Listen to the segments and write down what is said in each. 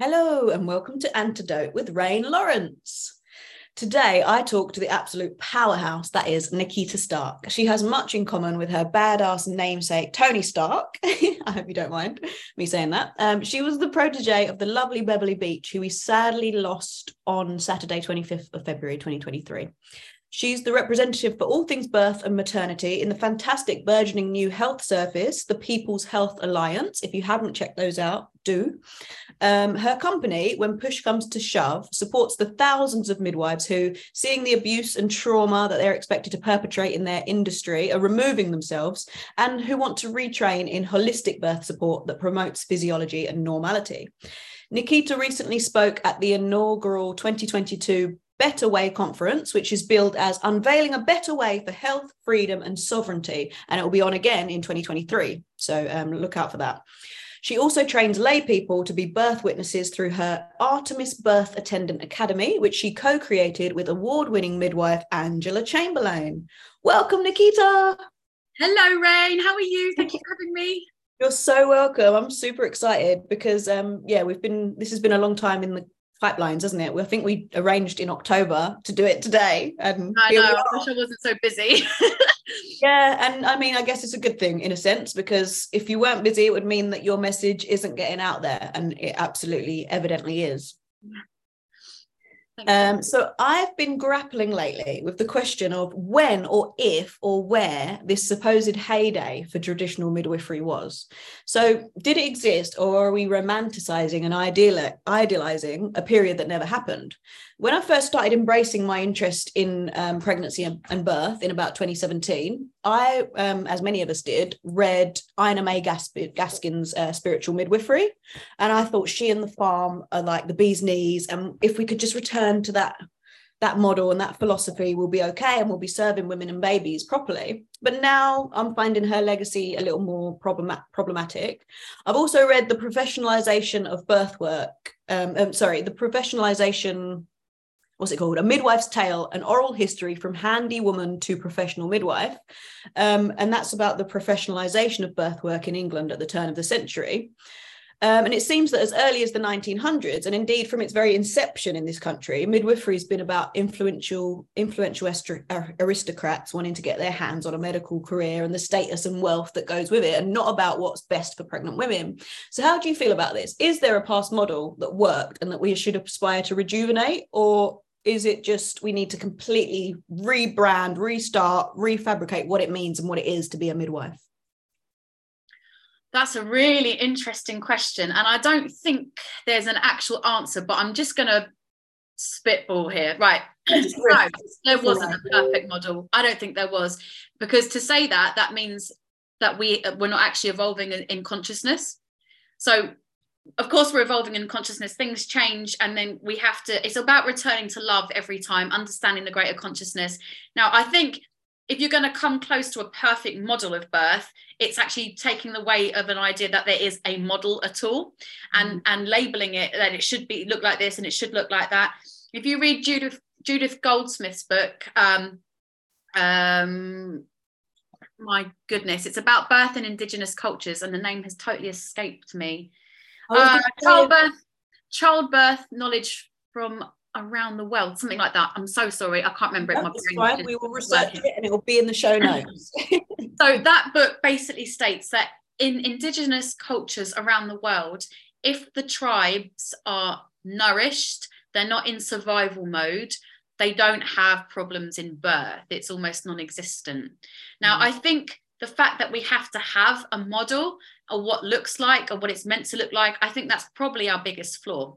Hello and welcome to Antidote with Rain Lawrence. Today I talk to the absolute powerhouse that is Nikita Stark. She has much in common with her badass namesake Tony Stark. I hope you don't mind me saying that. She was the protege of the lovely Beverley Beach, who we sadly lost on Saturday 25th of February 2023. She's the representative for all things birth and maternity in the fantastic burgeoning new health service, the People's Health Alliance. If you haven't checked those out, do. Her company, When Push Comes to Shove, supports the thousands of midwives who, seeing the abuse and trauma that they're expected to perpetrate in their industry, are removing themselves and who want to retrain in holistic birth support that promotes physiology and normality. Nikita recently spoke at the inaugural 2022 Better Way Conference, which is billed as Unveiling a Better Way for Health, Freedom and Sovereignty, and it will be on again in 2023, so look out for that. She also trains lay people to be birth witnesses through her Artemis Birth Attendant Academy, which she co-created with award-winning midwife Angela Chamberlain. Welcome, Nikita. Hello, Rain. How are you? Thank you for having me. You're so welcome. I'm super excited because, this has been a long time in the pipelines, isn't it? I think we arranged in October to do it today. And I know, I wish I wasn't so busy. Yeah, and I mean, I guess it's a good thing in a sense, because if you weren't busy, it would mean that your message isn't getting out there, and it absolutely evidently is. So I've been grappling lately with the question of when or if or where this supposed heyday for traditional midwifery was. So did it exist, or are we romanticizing and idealizing a period that never happened? When I first started embracing my interest in pregnancy and birth in about 2017, I, as many of us did, read Ina May Gaskin's Spiritual Midwifery, and I thought she and the farm are like the bee's knees, and if we could just return to that model and that philosophy, we'll be okay and we'll be serving women and babies properly. But now I'm finding her legacy a little more problematic. I've also read the professionalization of birth work, what's it called? A Midwife's Tale, an oral history from handy woman to professional midwife. And that's about the professionalization of birth work in England at the turn of the century. And it seems that as early as the 1900s, and indeed from its very inception in this country, midwifery has been about influential aristocrats wanting to get their hands on a medical career and the status and wealth that goes with it, and not about what's best for pregnant women. So how do you feel about this? Is there a past model that worked and that we should aspire to rejuvenate? Or is it just we need to completely rebrand, restart, refabricate what it means and what it is to be a midwife? That's a really interesting question, and I don't think there's an actual answer, but I'm just going to spitball here. Right. No, there wasn't a perfect model. I don't think there was, because to say that means that we're not actually evolving in consciousness. So, of course, we're evolving in consciousness. Things change, and then we have to, it's about returning to love every time, understanding the greater consciousness. Now, I think if you're going to come close to a perfect model of birth, it's actually taking the weight of an idea that there is a model at all, and labeling it that it should be look like this and it should look like that. If you read Judith Goldsmith's book, my goodness, it's about birth in Indigenous cultures, and the name has totally escaped me. Childbirth knowledge from around the world, something like that. I'm so sorry, I can't remember it. Right. We will research it and it will be in the show notes. So that book basically states that in Indigenous cultures around the world, if the tribes are nourished, they're not in survival mode, they don't have problems in birth. It's almost non-existent. Now, I think the fact that we have to have a model of what looks like or what it's meant to look like, I think that's probably our biggest flaw.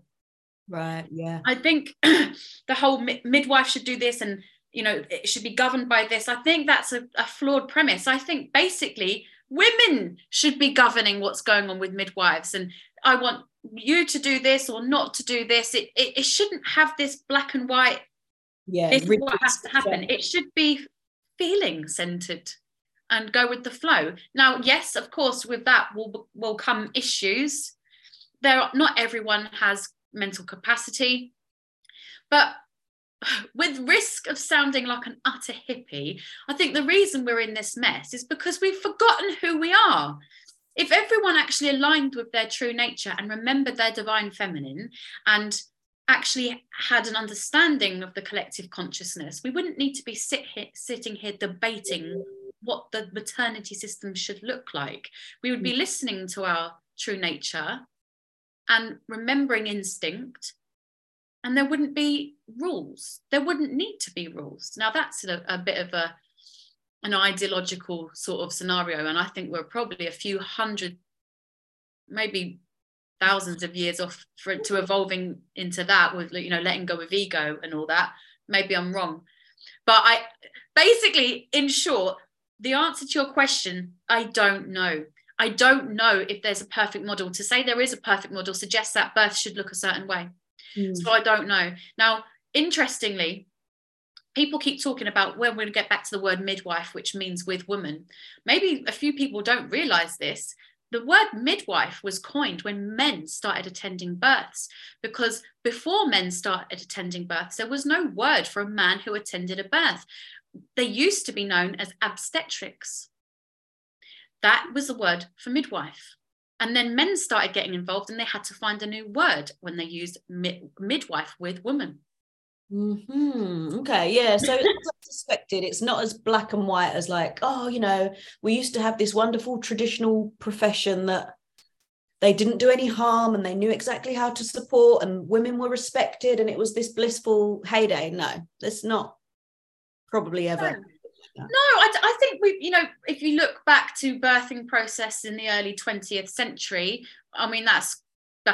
Right. Yeah. I think the whole midwife should do this, and you know it should be governed by this. I think that's a flawed premise. I think basically women should be governing what's going on with midwives, and I want you to do this or not to do this. It shouldn't have this black and white. Yeah. This is what has to happen. It should be feeling centered and go with the flow. Now, yes, of course, with that will come issues. Not everyone has mental capacity, but with risk of sounding like an utter hippie, I think the reason we're in this mess is because we've forgotten who we are. if everyone actually aligned with their true nature and remembered their divine feminine and actually had an understanding of the collective consciousness, we wouldn't need to be sitting here debating what the maternity system should look like. We would be listening to our true nature and remembering instinct, and there wouldn't be rules. There wouldn't need to be rules. Now that's a bit of an ideological sort of scenario, and I think we're probably a few hundred, maybe thousands of years off to evolving into that, with, you know, letting go of ego and all that. Maybe I'm wrong, but I basically, in short, the answer to your question, I don't know. I don't know if there's a perfect model. To say there is a perfect model suggests that birth should look a certain way. So I don't know. Now, interestingly, people keep talking about when we get back to the word midwife, which means with woman. Maybe a few people don't realize this. The word midwife was coined when men started attending births, because before men started attending births, there was no word for a man who attended a birth. They used to be known as obstetrics. That was the word for midwife. And then men started getting involved and they had to find a new word when they used midwife with woman. Mm-hmm. Okay, yeah. So it's suspected. It's not as black and white as like, oh, you know, we used to have this wonderful traditional profession that they didn't do any harm and they knew exactly how to support and women were respected and it was this blissful heyday. No, that's not probably ever. No, I think we, you know, if you look back to birthing process in the early 20th century, I mean, that's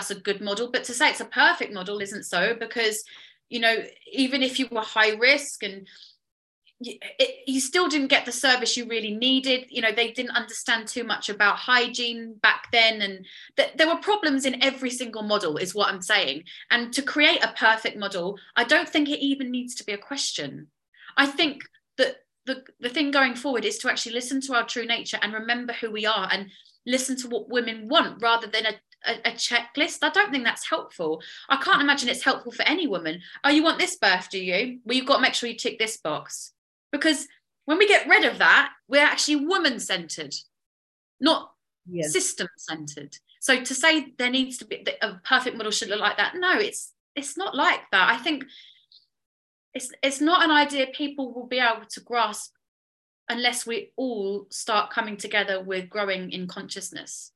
a good model. But to say it's a perfect model isn't so, because, you know, even if you were high risk and you still didn't get the service you really needed, you know, they didn't understand too much about hygiene back then. And there were problems in every single model is what I'm saying. And to create a perfect model, I don't think it even needs to be a question. I think that the thing going forward is to actually listen to our true nature and remember who we are and listen to what women want rather than a checklist. I don't think that's helpful. I can't imagine it's helpful for any woman. Oh, you want this birth, do you? Well, you've got to make sure you tick this box. Because when we get rid of that, we're actually woman-centred, not system-centred. So to say there needs to be a perfect model should look like that, no, it's not like that. I think it's not an idea people will be able to grasp unless we all start coming together with growing in consciousness.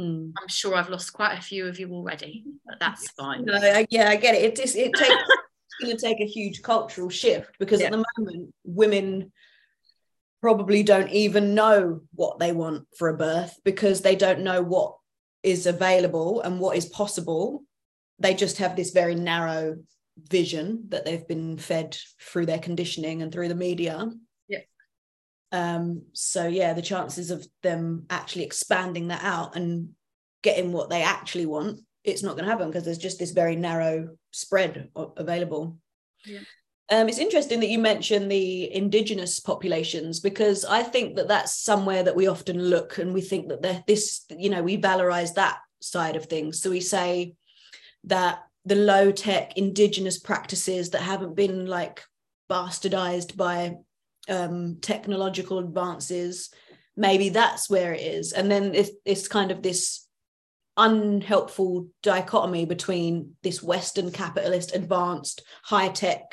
I'm sure I've lost quite a few of you already, but that's fine. No, yeah, I get it. It's going to take a huge cultural shift, because at the moment women probably don't even know what they want for a birth because they don't know what is available and what is possible. They just have this very narrow vision that they've been fed through their conditioning and through the media. So yeah, the chances of them actually expanding that out and getting what they actually want, it's not going to happen because there's just this very narrow spread available. It's interesting that you mentioned the indigenous populations, because I think that that's somewhere that we often look and we think that they're this, you know, we valorize that side of things. So we say that the low-tech indigenous practices that haven't been like bastardized by technological advances, maybe that's where it is. And then it's kind of this unhelpful dichotomy between this Western capitalist advanced high-tech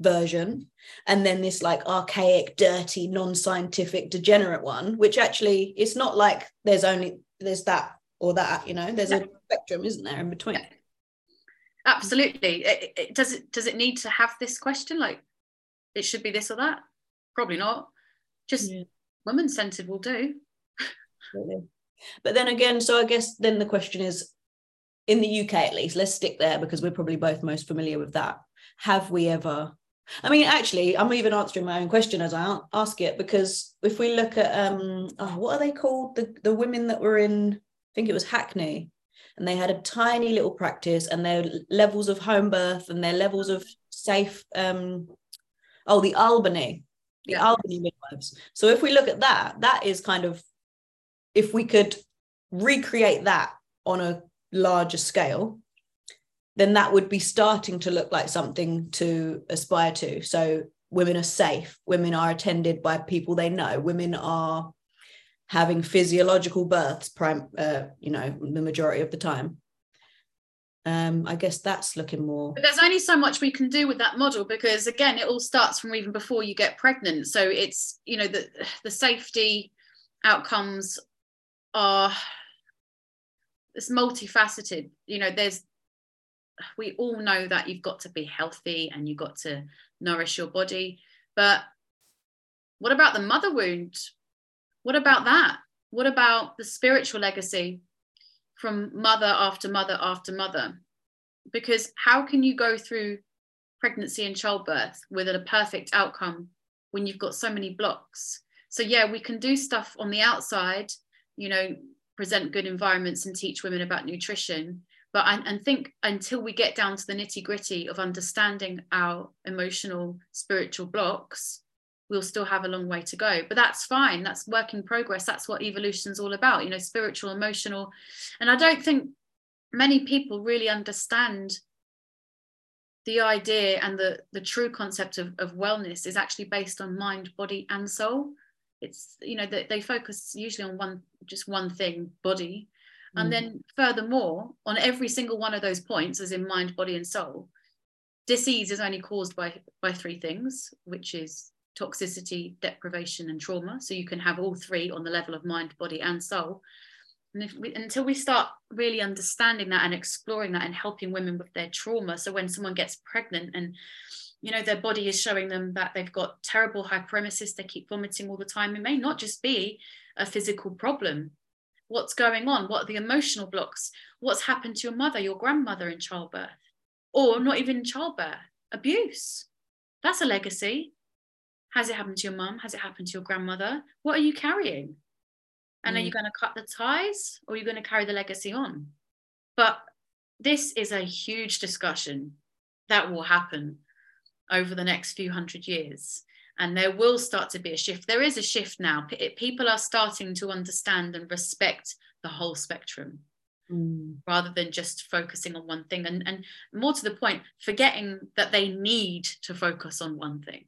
version and then this like archaic, dirty, non-scientific, degenerate one, which actually it's not like there's that or that, you know, there's a spectrum, isn't there, in between. Absolutely. Does it need to have this question? Like, it should be this or that? Probably not. Just women-centered will do. Absolutely. But then again, so I guess then the question is, in the UK at least, let's stick there because we're probably both most familiar with that. Have we ever? I mean, actually, I'm even answering my own question as I ask it, because if we look at what are they called? The women that were in, I think it was Hackney. And they had a tiny little practice, and their levels of home birth and their levels of safe. The Albany midwives. So if we look at that, that is kind of, if we could recreate that on a larger scale, then that would be starting to look like something to aspire to. So women are safe. Women are attended by people they know. Women are having physiological births, the majority of the time. I guess that's looking more. But there's only so much we can do with that model, because again, it all starts from even before you get pregnant. So it's, the safety outcomes are, it's multifaceted. We all know that you've got to be healthy and you've got to nourish your body, but what about the mother wound? What about that? What about the spiritual legacy from mother after mother after mother? Because how can you go through pregnancy and childbirth with a perfect outcome when you've got so many blocks? So yeah, we can do stuff on the outside, present good environments and teach women about nutrition. But I think until we get down to the nitty-gritty of understanding our emotional, spiritual blocks, we'll still have a long way to go. But that's fine. That's work in progress. That's what evolution's all about, spiritual, emotional. And I don't think many people really understand the idea, and the true concept of wellness is actually based on mind, body, and soul. It's, they focus usually on just one thing, body. And then furthermore, on every single one of those points, as in mind, body and soul, disease is only caused by three things, which is toxicity, deprivation and trauma. So you can have all three on the level of mind, body and soul. And until we start really understanding that and exploring that and helping women with their trauma. So when someone gets pregnant and, their body is showing them that they've got terrible hyperemesis, they keep vomiting all the time, it may not just be a physical problem. What's going on? What are the emotional blocks? What's happened to your mother, your grandmother in childbirth? Or not even in childbirth, abuse. That's a legacy. Has it happened to your mum? Has it happened to your grandmother? What are you carrying? And are you going to cut the ties, or are you going to carry the legacy on? But this is a huge discussion that will happen over the next few hundred years. And there will start to be a shift. There is a shift now. People are starting to understand and respect the whole spectrum rather than just focusing on one thing. And more to the point, forgetting that they need to focus on one thing.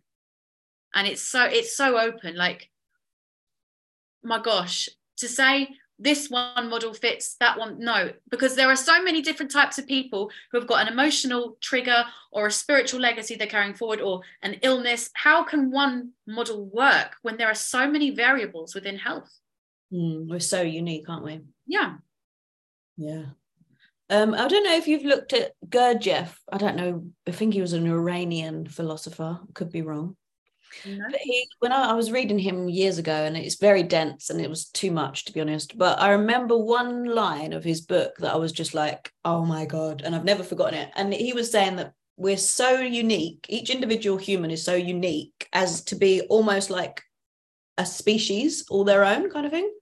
And it's so open, like, my gosh, to say this one model fits that one. No, because there are so many different types of people who have got an emotional trigger or a spiritual legacy they're carrying forward, or an illness. How can one model work when there are so many variables within health? We're so unique, aren't we? Yeah. I don't know if you've looked at Gurdjieff. I don't know. I think he was an Iranian philosopher. Could be wrong. But when I was reading him years ago, and it's very dense and it was too much, to be honest, but I remember one line of his book that I was just like, oh my God, and I've never forgotten it. And he was saying that we're so unique, each individual human is so unique as to be almost like a species all their own kind of thing.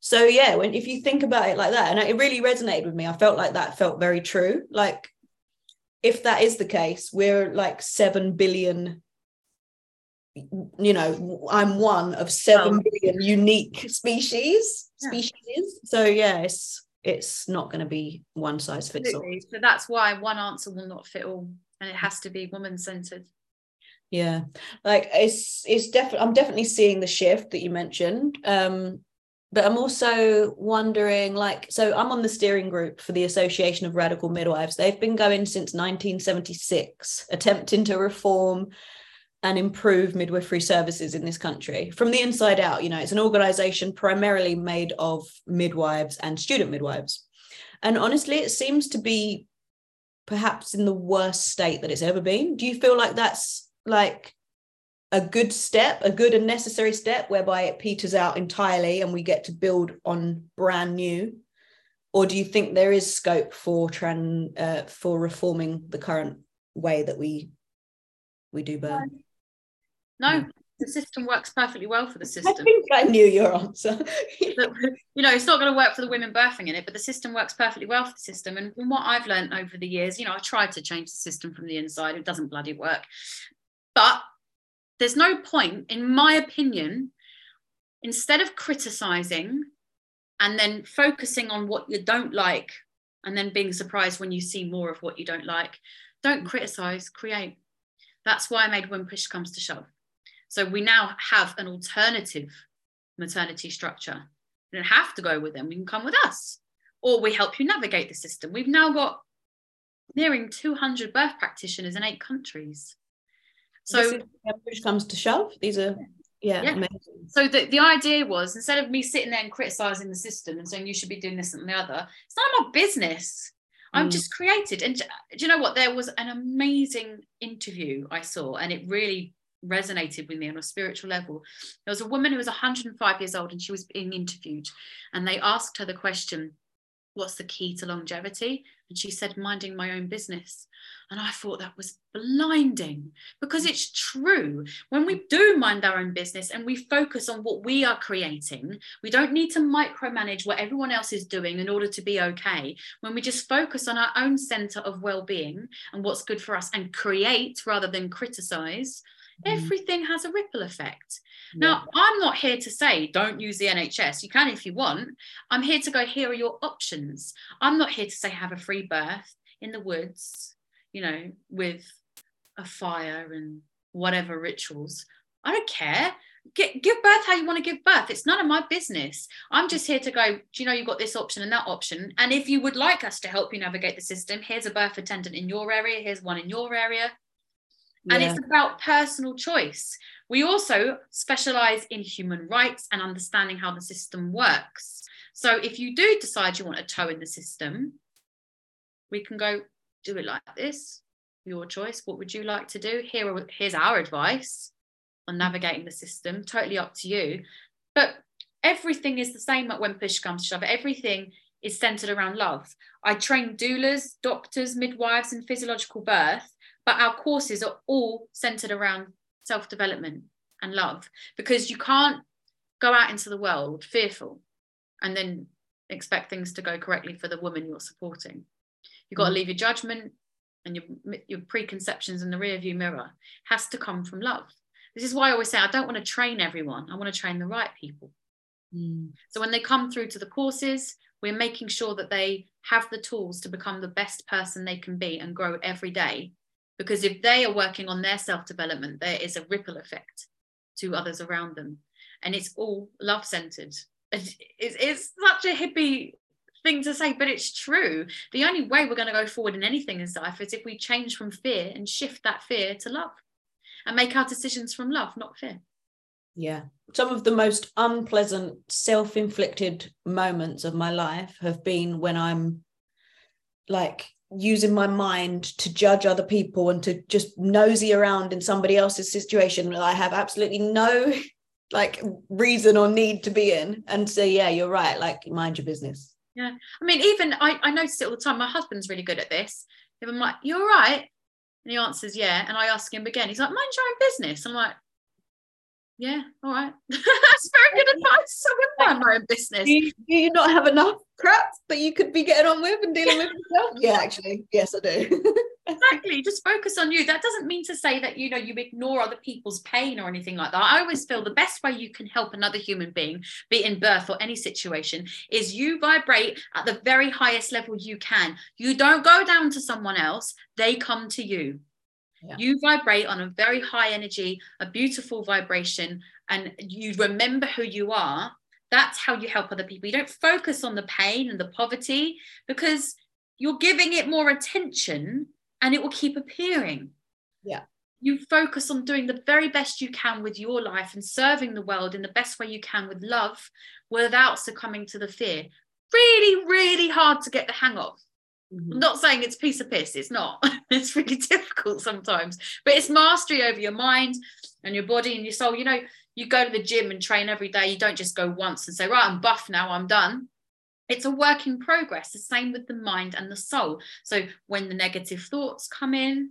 So yeah, if you think about it like that, and it really resonated with me, I felt like that felt very true. Like, if that is the case, we're like 7 billion, I'm one of 7 billion unique species. Yeah. So yeah, it's not going to be one size fits all. So that's why one answer will not fit all, and it has to be woman-centered. Yeah, like it's definitely. I'm definitely seeing the shift that you mentioned, but I'm also wondering, like, so I'm on the steering group for the Association of Radical Midwives. They've been going since 1976, attempting to reform and improve midwifery services in this country from the inside out. It's an organization primarily made of midwives and student midwives, and honestly it seems to be perhaps in the worst state that it's ever been. Do you feel like that's like a good and necessary step whereby it peters out entirely and we get to build on brand new, or do you think there is scope for reforming the current way that we do birth? No, the system works perfectly well for the system. I think I knew your answer. It's not going to work for the women birthing in it, but the system works perfectly well for the system. And from what I've learned over the years, I tried to change the system from the inside. It doesn't bloody work. But there's no point, in my opinion, instead of criticising and then focusing on what you don't like and then being surprised when you see more of what you don't like, don't criticise, create. That's why I made When Push Comes to Shove. So we now have an alternative maternity structure. We don't have to go with them. We can come with us, or we help you navigate the system. We've now got nearing 200 birth practitioners in 8 countries. So When Push Comes to Shove. These are, yeah. Amazing. So the idea was, instead of me sitting there and criticizing the system and saying you should be doing this and the other, it's none of my business. I'm just created. And do you know what? There was an amazing interview I saw, and it really resonated with me on a spiritual level. There was a woman who was 105 years old, and she was being interviewed, and they asked her the question, what's the key to longevity? And she said, minding my own business. And I thought that was blinding, because it's true. When we do mind our own business and we focus on what we are creating, we don't need to micromanage what everyone else is doing in order to be okay. When we just focus on our own center of well-being and what's good for us and create rather than criticize, everything has a ripple effect. Now, I'm not here to say don't use the NHS. You can if you want. I'm here to go, here are your options. I'm not here to say have a free birth in the woods, you know, with a fire and whatever rituals. I don't care. Give birth how you want to give birth. It's none of my business. I'm just here to go, do you know, you've got this option and that option, and if you would like us to help you navigate the system, here's a birth attendant in your area, here's one in your area. And it's about personal choice. We also specialize in human rights and understanding how the system works. So if you do decide you want a toe in the system, we can go, do it like this, your choice. What would you like to do? Here's our advice on navigating the system, totally up to you. But everything is the same at When Push Comes to Shove. Everything is centered around love. I train doulas, doctors, midwives, and physiological birth. But our courses are all centered around self-development and love, because you can't go out into the world fearful and then expect things to go correctly for the woman you're supporting. You've got to leave your judgment and your preconceptions in the rearview mirror. It has to come from love. This is why I always say I don't want to train everyone. I want to train the right people. So when they come through to the courses, we're making sure that they have the tools to become the best person they can be and grow every day. Because if they are working on their self-development, there is a ripple effect to others around them. And it's all love-centered. It's such a hippie thing to say, but it's true. The only way we're going to go forward in anything in life is if we change from fear and shift that fear to love and make our decisions from love, not fear. Yeah. Some of the most unpleasant self-inflicted moments of my life have been when I'm like using my mind to judge other people and to just nosy around in somebody else's situation that I have absolutely no like reason or need to be in, and say, yeah, you're right, like mind your business. Yeah, I mean, even I notice it all the time. My husband's really good at this. If I'm like, you're right, and he answers yeah, and I ask him again, he's like, mind your own business. I'm like, yeah, all right. That's very good advice. I mind my own business. Do you not have enough crap that you could be getting on with and dealing with yourself? Yeah, actually, yes, I do. Exactly. Just focus on you. That doesn't mean to say that, you know, you ignore other people's pain or anything like that. I always feel the best way you can help another human being, be in birth or any situation, is you vibrate at the very highest level you can. You don't go down to someone else. They come to you. Yeah. You vibrate on a very high energy, a beautiful vibration, and you remember who you are. That's how you help other people. You don't focus on the pain and the poverty, because you're giving it more attention and it will keep appearing. Yeah. You focus on doing the very best you can with your life and serving the world in the best way you can with love, without succumbing to the fear. Really, really hard to get the hang of. I'm not saying it's a piece of piss. It's not. It's really difficult sometimes, but it's mastery over your mind and your body and your soul. You know, you go to the gym and train every day. You don't just go once and say, right, I'm buff now, I'm done. It's a work in progress. The same with the mind and the soul. So when the negative thoughts come in,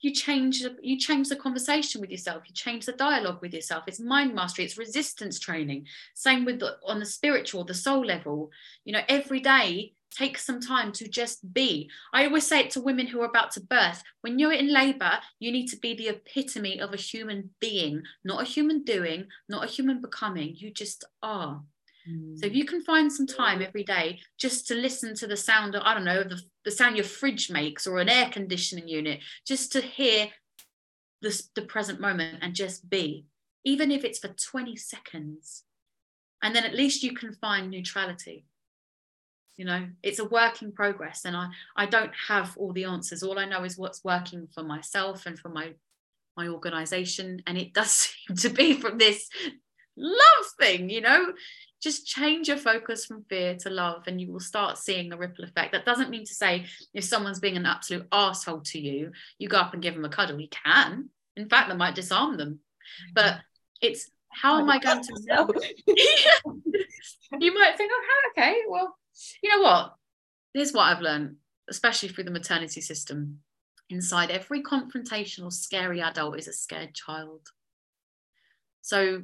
you change the conversation with yourself. You change the dialogue with yourself. It's mind mastery. It's resistance training. Same with on the spiritual, the soul level. You know, every day, take some time to just be. I always say it to women who are about to birth. When you're in labor, you need to be the epitome of a human being, not a human doing, not a human becoming. You just are. So if you can find some time every day just to listen to the sound of, I don't know, the sound your fridge makes, or an air conditioning unit, just to hear the present moment and just be, even if it's for 20 seconds. And then at least you can find neutrality. You know, it's a work in progress, and I don't have all the answers. All I know is what's working for myself and for my organization. And it does seem to be from this love thing, you know, just change your focus from fear to love, and you will start seeing a ripple effect. That doesn't mean to say if someone's being an absolute asshole to you, you go up and give them a cuddle. You can. In fact, that might disarm them. But it's, how am I going to know? You might think, oh, okay, well, you know what? Here's what I've learned, especially through the maternity system. Inside every confrontational, scary adult is a scared child. So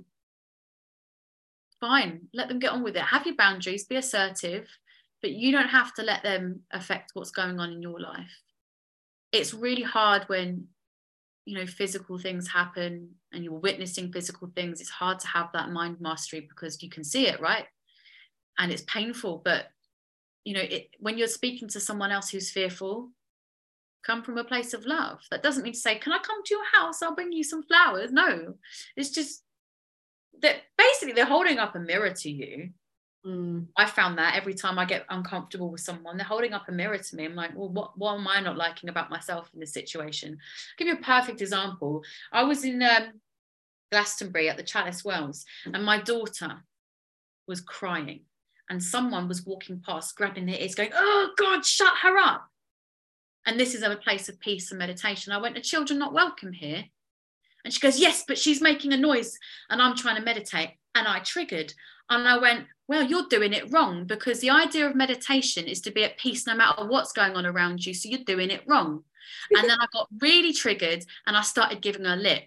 fine, let them get on with it. Have your boundaries, be assertive, but you don't have to let them affect what's going on in your life. It's really hard when, you know, physical things happen and you're witnessing physical things. It's hard to have that mind mastery because you can see it, right? And it's painful, but, you know, when you're speaking to someone else who's fearful, come from a place of love. That doesn't mean to say, can I come to your house? I'll bring you some flowers. No, it's just that basically they're holding up a mirror to you. I found that every time I get uncomfortable with someone, they're holding up a mirror to me. I'm like, well, what am I not liking about myself in this situation? I'll give you a perfect example. I was in Glastonbury at the Chalice Wells, and my daughter was crying, and someone was walking past, grabbing their ears, going, oh God, shut her up. And this is a place of peace and meditation. I went, are children not welcome here? And she goes, yes, but she's making a noise and I'm trying to meditate. And I triggered. And I went, well, you're doing it wrong, because the idea of meditation is to be at peace no matter what's going on around you. So you're doing it wrong. And then I got really triggered and I started giving her lip.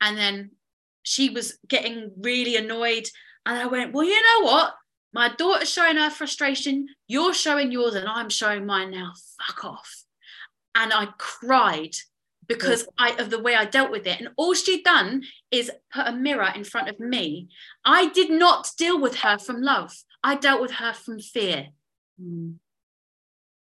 And then she was getting really annoyed. And I went, well, you know what? My daughter's showing her frustration. You're showing yours and I'm showing mine now. Fuck off. And I cried because of the way I dealt with it. And all she'd done is put a mirror in front of me. I did not deal with her from love. I dealt with her from fear.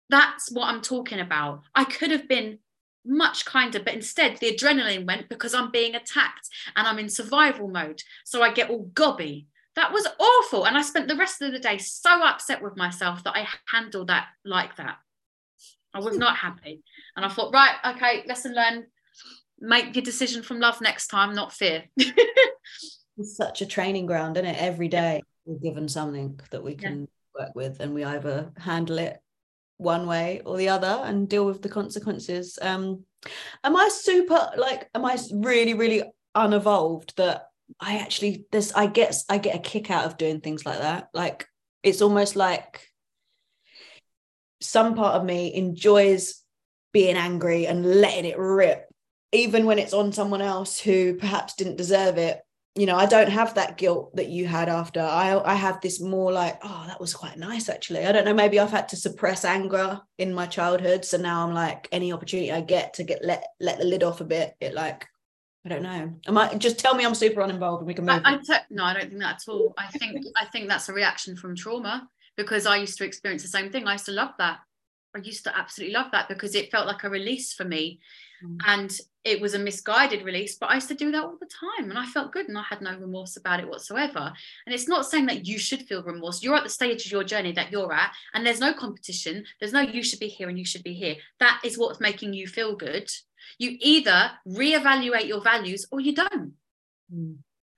That's what I'm talking about. I could have been much kinder, but instead the adrenaline went because I'm being attacked and I'm in survival mode. So I get all gobby. That was awful. And I spent the rest of the day so upset with myself that I handled that like that. I was not happy. And I thought, right, okay, lesson learned. Make your decision from love next time, not fear. It's such a training ground, isn't it? Every day we're given something that we can work with, and we either handle it one way or the other and deal with the consequences. Am I really, really unevolved that I actually, I get a kick out of doing things like that. Like, it's almost like some part of me enjoys being angry and letting it rip, even when it's on someone else who perhaps didn't deserve it. You know, I don't have that guilt that you had after. I have this more like, oh, that was quite nice, actually. I don't know, maybe I've had to suppress anger in my childhood. So now I'm like, any opportunity I get to let the lid off a bit, it like, I don't know. Just tell me I'm super uninvolved and we can move. No, I don't think that at all. I think that's a reaction from trauma. Because I used to experience the same thing. I used to love that. I used to absolutely love that because it felt like a release for me. And it was a misguided release, but I used to do that all the time and I felt good and I had no remorse about it whatsoever. And it's not saying that you should feel remorse. You're at the stage of your journey that you're at, and there's no competition. There's no you should be here and you should be here. That is what's making you feel good. You either reevaluate your values or you don't.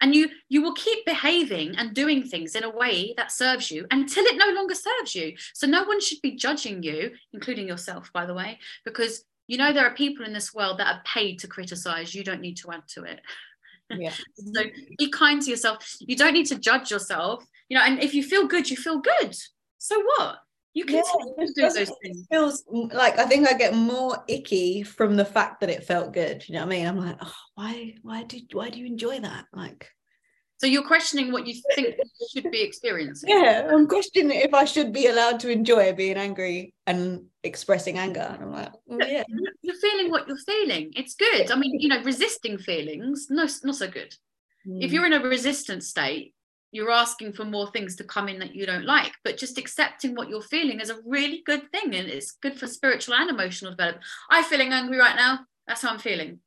And you will keep behaving and doing things in a way that serves you until it no longer serves you. So no one should be judging you, including yourself, by the way, because, you know, there are people in this world that are paid to criticize. You don't need to add to it. Yeah. So be kind to yourself. You don't need to judge yourself. You know, and if you feel good, you feel good. So what? You can do those things. It feels like, I think I get more icky from the fact that it felt good. You know what I mean? I'm like, oh, why do you enjoy that? Like, so you're questioning what you think you should be experiencing. Yeah, I'm questioning if I should be allowed to enjoy being angry and expressing anger. And I'm like, well, yeah, you're feeling what you're feeling. It's good. I mean, you know, resisting feelings, no, not so good. If you're in a resistant state, you're asking for more things to come in that you don't like. But just accepting what you're feeling is a really good thing, and it's good for spiritual and emotional development. I'm feeling angry right now. That's how I'm feeling.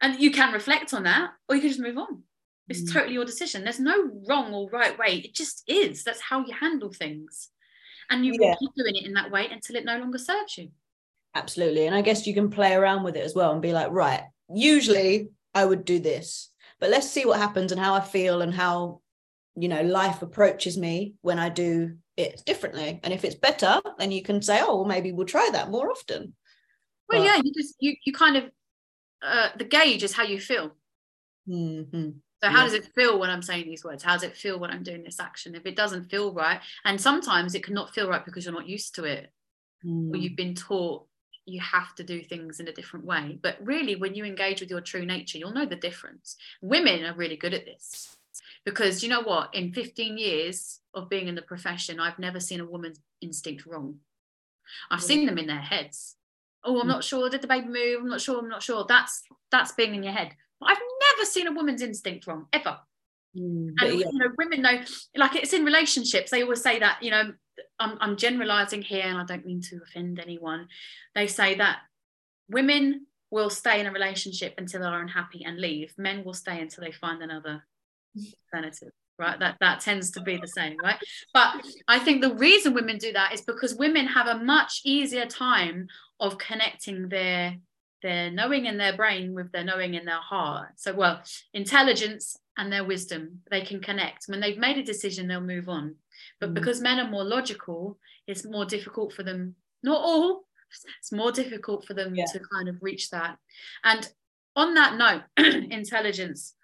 And you can reflect on that, or you can just move on. It's totally your decision. There's no wrong or right way. It just is. That's how you handle things. And you will keep doing it in that way until it no longer serves you. Absolutely. And I guess you can play around with it as well and be like, right, usually I would do this, but let's see what happens and how I feel and how, you know, life approaches me when I do it differently. And if it's better, then you can say, oh, well, maybe we'll try that more often. Well, but, yeah, you just, you kind of, the gauge is how you feel. Mm-hmm. So how does it feel when I'm saying these words? How does it feel when I'm doing this action? If it doesn't feel right, and sometimes it cannot feel right because you're not used to it, or you've been taught you have to do things in a different way. But really, when you engage with your true nature, you'll know the difference. Women are really good at this because, you know what, in 15 years of being in the profession, I've never seen a woman's instinct wrong. I've seen them in their heads. Oh, I'm not sure. Did the baby move? I'm not sure. That's being in your head. I've never seen a woman's instinct wrong, ever. And you know, women know, like, it's in relationships, they always say that, you know, I'm generalizing here and I don't mean to offend anyone, they say that women will stay in a relationship until they're unhappy and leave, men will stay until they find another alternative, right? That tends to be the same, right? But I think the reason women do that is because women have a much easier time of connecting their knowing in their brain with their knowing in their heart. So, well, intelligence and their wisdom, they can connect. When they've made a decision, they'll move on. But because men are more logical, it's more difficult for them, not all, it's more difficult for them to kind of reach that. And on that note, intelligence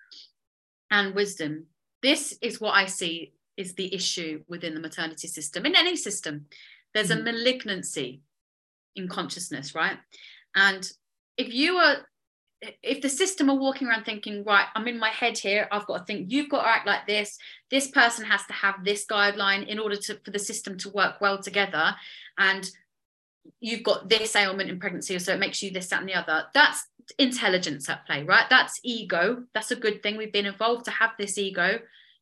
and wisdom, this is what I see is the issue within the maternity system. In any system, there's a malignancy in consciousness, right? And if the system are walking around thinking, right, I'm in my head here, I've got to think, you've got to act like this, this person has to have this guideline in order for the system to work well together, and you've got this ailment in pregnancy, so it makes you this, that, and the other. That's intelligence at play, right? That's ego. That's a good thing. We've been evolved to have this ego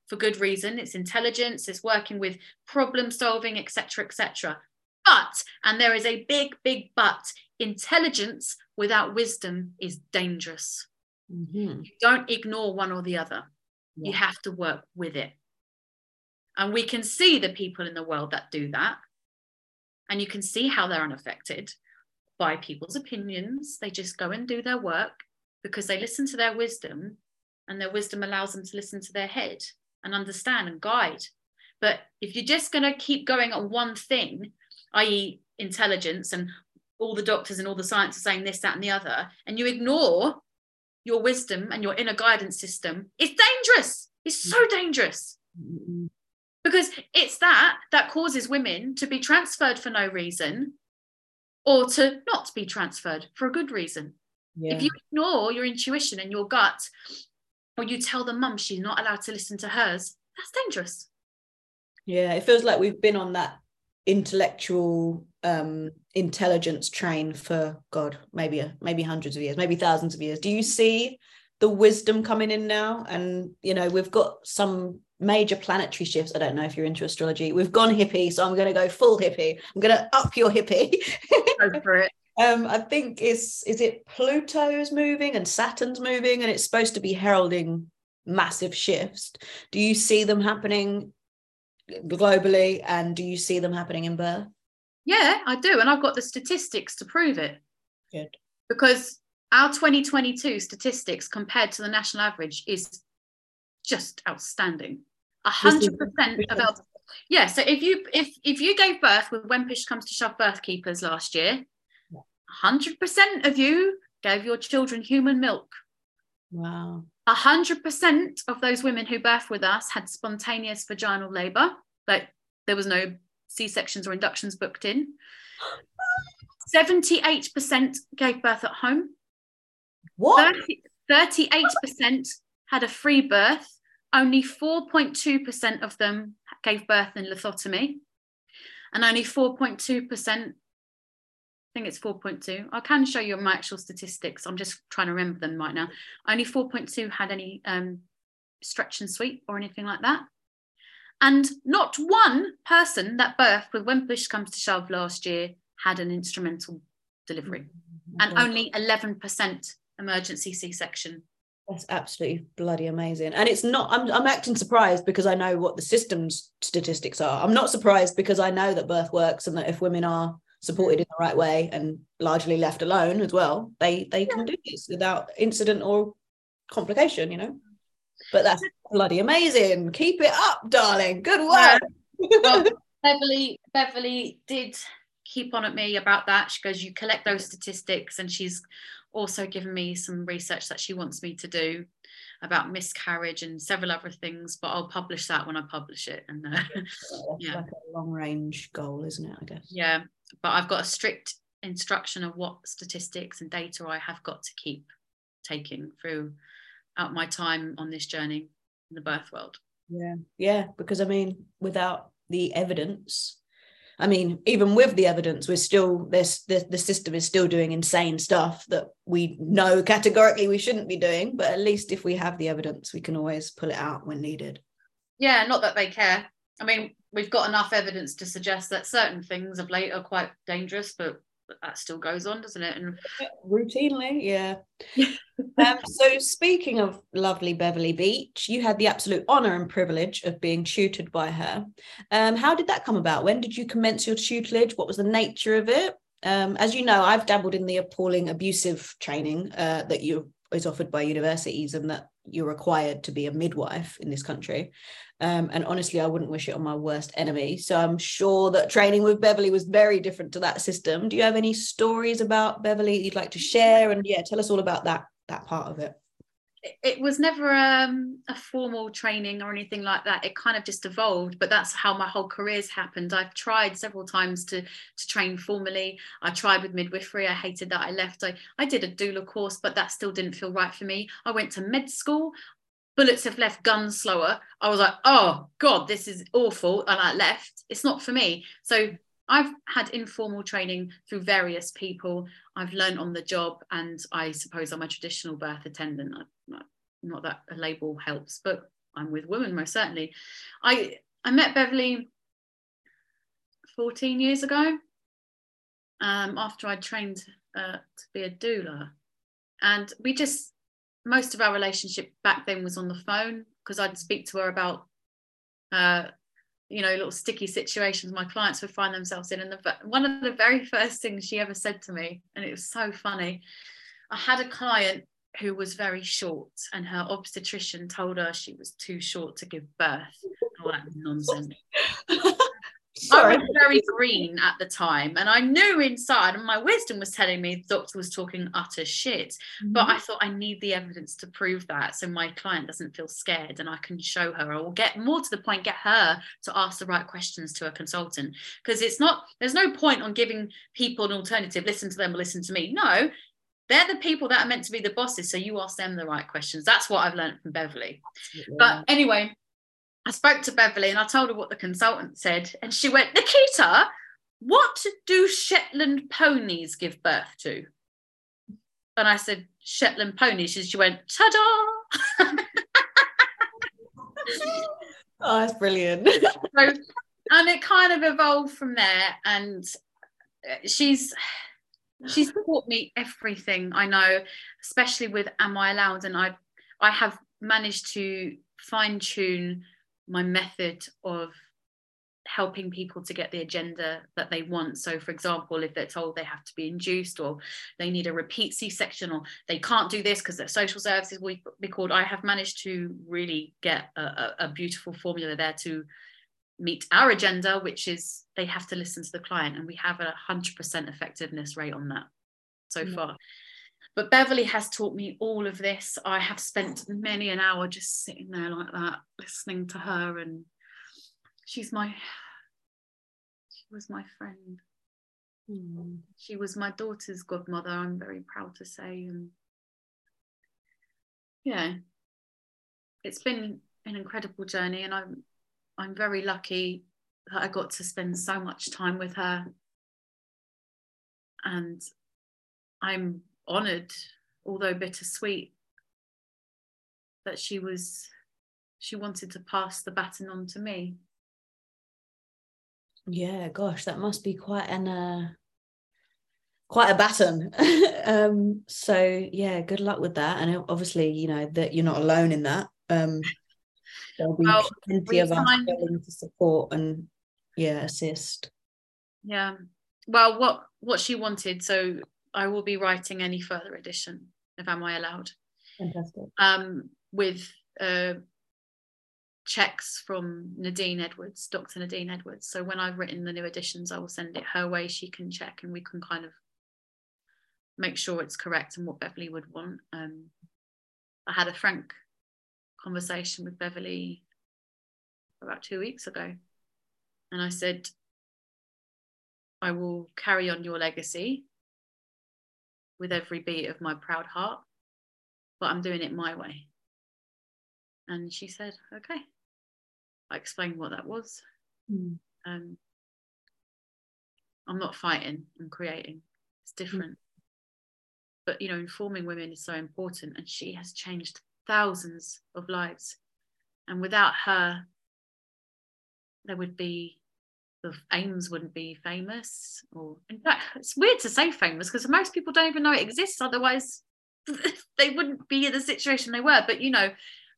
for good reason. It's intelligence, it's working with problem solving, etc., etc. But, and there is a big, big but, intelligence without wisdom is dangerous. You don't ignore one or the other. You have to work with it. And we can see the people in the world that do that. And you can see how they're unaffected by people's opinions. They just go and do their work because they listen to their wisdom, and their wisdom allows them to listen to their head and understand and guide. But if you're just going to keep going on one thing, i.e. intelligence, and all the doctors and all the science are saying this, that, and the other, and you ignore your wisdom and your inner guidance system, it's dangerous. It's so dangerous. Because it's that causes women to be transferred for no reason, or to not be transferred for a good reason. If you ignore your intuition and your gut, or you tell the mum she's not allowed to listen to hers, that's dangerous. Yeah, it feels like we've been on that intellectual intelligence train for God, maybe hundreds of years, maybe thousands of years. Do you see the wisdom coming in now? And you know, we've got some major planetary shifts. I don't know if you're into astrology. We've gone hippie, so I'm going to go full hippie. I'm going to up your hippie. Go for it. I think is it Pluto's moving and Saturn's moving, and it's supposed to be heralding massive shifts. Do you see them happening globally, and do you see them happening in birth? Yeah, I do, and I've got the statistics to prove it. Good. Because our 2022 statistics compared to the national average is just outstanding. 100% of our so if you gave birth with When Push Comes to Shove birth keepers last year, 100% of you gave your children human milk. Wow. 100% of those women who birthed with us had spontaneous vaginal labour. Like, there was no C-sections or inductions booked in. 78% gave birth at home. What? 38% had a free birth. Only 4.2% of them gave birth in lithotomy. And only 4.2%, I think it's 4.2. I can show you my actual statistics. I'm just trying to remember them right now. Only 4.2 had any stretch and sweep or anything like that. And not one person that birthed with When Push Comes to Shove last year had an instrumental delivery. And only 11% emergency C-section That's absolutely bloody amazing. And it's not, I'm acting surprised because I know what the system's statistics are. I'm not surprised because I know that birth works and that if women are supported in the right way and largely left alone as well, they can do this without incident or complication, you know. But that's bloody amazing. Keep it up, darling. Good work. Yeah. Well, Beverley did keep on at me about that. She goes, you collect those statistics, and she's also given me some research that she wants me to do about miscarriage and several other things, but I'll publish that when I publish it. And yeah, like a long range goal, isn't it, I guess? Yeah, but I've got a strict instruction of what statistics and data I have got to keep taking throughout my time on this journey in the birth world. Yeah, because I mean, without the evidence, I mean, even with the evidence, we're still, the system is still doing insane stuff that we know categorically we shouldn't be doing, but at least if we have the evidence, we can always pull it out when needed. Yeah, not that they care. I mean, we've got enough evidence to suggest that certain things of late are quite dangerous, but that still goes on, doesn't it? And routinely, yeah. So speaking of lovely Beverley Beach, you had the absolute honour and privilege of being tutored by her. How did that come about? When did you commence your tutelage? What was the nature of it? As you know, I've dabbled in the appalling abusive training that is offered by universities, and that you're required to be a midwife in this country. And honestly, I wouldn't wish it on my worst enemy. So I'm sure that training with Beverley was very different to that system. Do you have any stories about Beverley you'd like to share? And yeah, tell us all about that part of it. It was never a formal training or anything like that. It kind of just evolved, but that's how my whole career's happened. I've tried several times to train formally. I tried with midwifery. I hated that I left. I did a doula course, but that still didn't feel right for me. I went to med school. Bullets have left guns slower. I was like, oh God, this is awful. And I left. It's not for me. So I've had informal training through various people. I've learned on the job, and I suppose I'm a traditional birth attendant. Not that a label helps, but I'm with women most certainly. I met Beverley 14 years ago after I trained to be a doula. And we just, most of our relationship back then was on the phone, because I'd speak to her about little sticky situations my clients would find themselves in. And one of the very first things she ever said to me, and it was so funny, I had a client who was very short, and her obstetrician told her she was too short to give birth. All that nonsense. I was very green at the time, and I knew inside, and my wisdom was telling me the doctor was talking utter shit, but I thought I need the evidence to prove that, so my client doesn't feel scared, and I can show her, or get more to the point, get her to ask the right questions to a consultant, because there's no point on giving people an alternative, listen to them or listen to me. No, they're the people that are meant to be the bosses, so you ask them the right questions. That's what I've learned from Beverley. Absolutely. But anyway, I spoke to Beverley and I told her what the consultant said, and she went, Nikita, what do Shetland ponies give birth to? And I said, Shetland ponies. And she went, ta-da! Oh, that's brilliant. And it kind of evolved from there, and she's taught me everything I know, especially with Am I Allowed? And I have managed to fine-tune my method of helping people to get the agenda that they want. So, for example, if they're told they have to be induced, or they need a repeat C-section, or they can't do this because their social services will be called, I have managed to really get a beautiful formula there to meet our agenda, which is they have to listen to the client, and we have 100% effectiveness rate on that so far. But Beverley has taught me all of this. I have spent many an hour just sitting there like that, listening to her, and she was my friend. She was my daughter's godmother, I'm very proud to say. And yeah, it's been an incredible journey, and I'm very lucky that I got to spend so much time with her, and I'm honoured, although bittersweet, that she wanted to pass the baton on to me. Yeah, gosh, that must be quite an quite a baton. So yeah, good luck with that. And obviously, you know, that you're not alone in that. There'll be plenty of us willing to support and assist. Yeah. Well, what she wanted, so I will be writing any further edition of Am I Allowed? Fantastic. With checks from Nadine Edwards, Dr. Nadine Edwards. So when I've written the new editions, I will send it her way. She can check and we can kind of make sure it's correct and what Beverley would want. I had a frank conversation with Beverley about 2 weeks ago, and I said, I will carry on your legacy with every beat of my proud heart, but I'm doing it my way. And she said, okay. I explained what that was. Mm. I'm not fighting, I'm creating. It's different. Mm. But, you know, informing women is so important, and she has changed thousands of lives. And without her, there would be, the Ames wouldn't be famous. Or, in fact, it's weird to say famous because most people don't even know it exists. Otherwise, they wouldn't be in the situation they were. But, you know,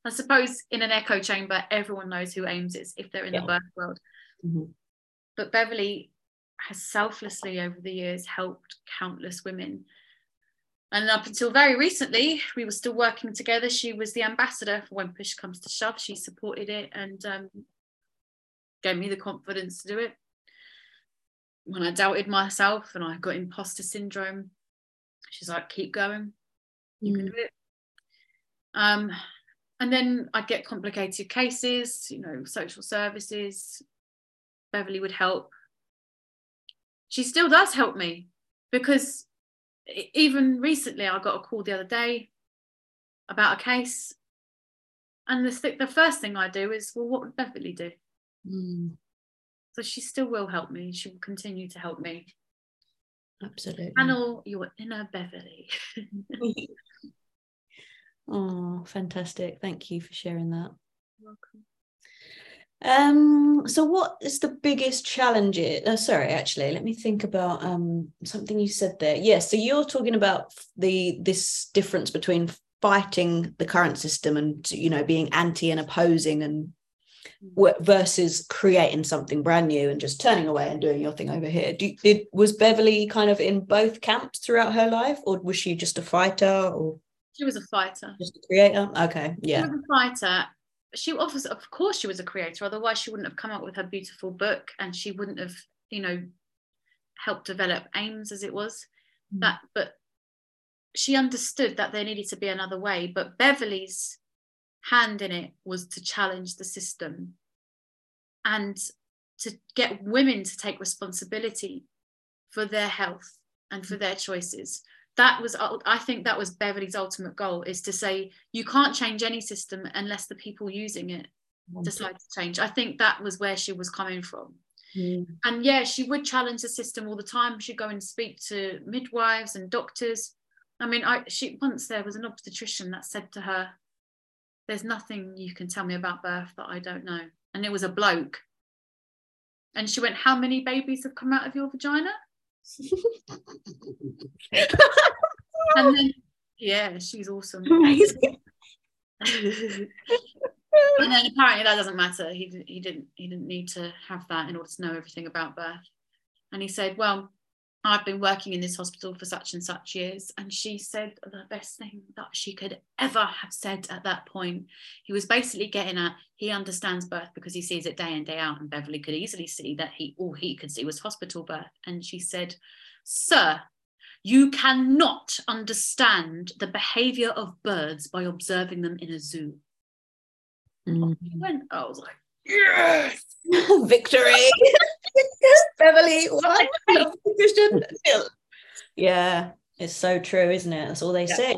I suppose in an echo chamber, everyone knows who Ames is if they're in the birth world. Mm-hmm. But Beverley has selflessly over the years helped countless women. And up until very recently, we were still working together. She was the ambassador for When Push Comes to Shove. She supported it and gave me the confidence to do it. When I doubted myself and I got imposter syndrome, she's like, keep going. You can do it. And then I'd get complicated cases, you know, social services. Beverley would help. She still does help me, because even recently I got a call the other day about a case, and the first thing I do is, well, what would Beverley do? Mm. So she still will help me. She will continue to help me. Absolutely. Channel your inner Beverley. Oh, fantastic. Thank you for sharing that. You're welcome. So what is the biggest challenge? Let me think about something you said there. So you're talking about this difference between fighting the current system and, you know, being anti and opposing, and versus creating something brand new and just turning away and doing your thing over here. Was Beverley kind of in both camps throughout her life, or was she just a fighter? Or she was a fighter. Just a creator? Okay, yeah. She was a fighter. She of course she was a creator, otherwise she wouldn't have come up with her beautiful book, and she wouldn't have, you know, helped develop Ames as it was. That, but she understood that there needed to be another way. But Beverley's hand in it was to challenge the system and to get women to take responsibility for their health and for their choices. That was, I think that was Beverley's ultimate goal, is to say, you can't change any system unless the people using it decide to change. I think that was where she was coming from. Mm. And yeah, she would challenge the system all the time. She'd go and speak to midwives and doctors. I mean, once there was an obstetrician that said to her, there's nothing you can tell me about birth that I don't know. And it was a bloke. And she went, how many babies have come out of your vagina? And then she's awesome. And then apparently that doesn't matter. He didn't need to have that in order to know everything about birth. And he said, well, I've been working in this hospital for such and such years. And she said the best thing that she could ever have said at that point. He was basically getting at, he understands birth because he sees it day in, day out. And Beverley could easily see that all he could see was hospital birth. And she said, sir, you cannot understand the behavior of birds by observing them in a zoo. Mm-hmm. I was like, yes! Victory! Beverley, what? Yeah, it's so true, isn't it? That's all they say.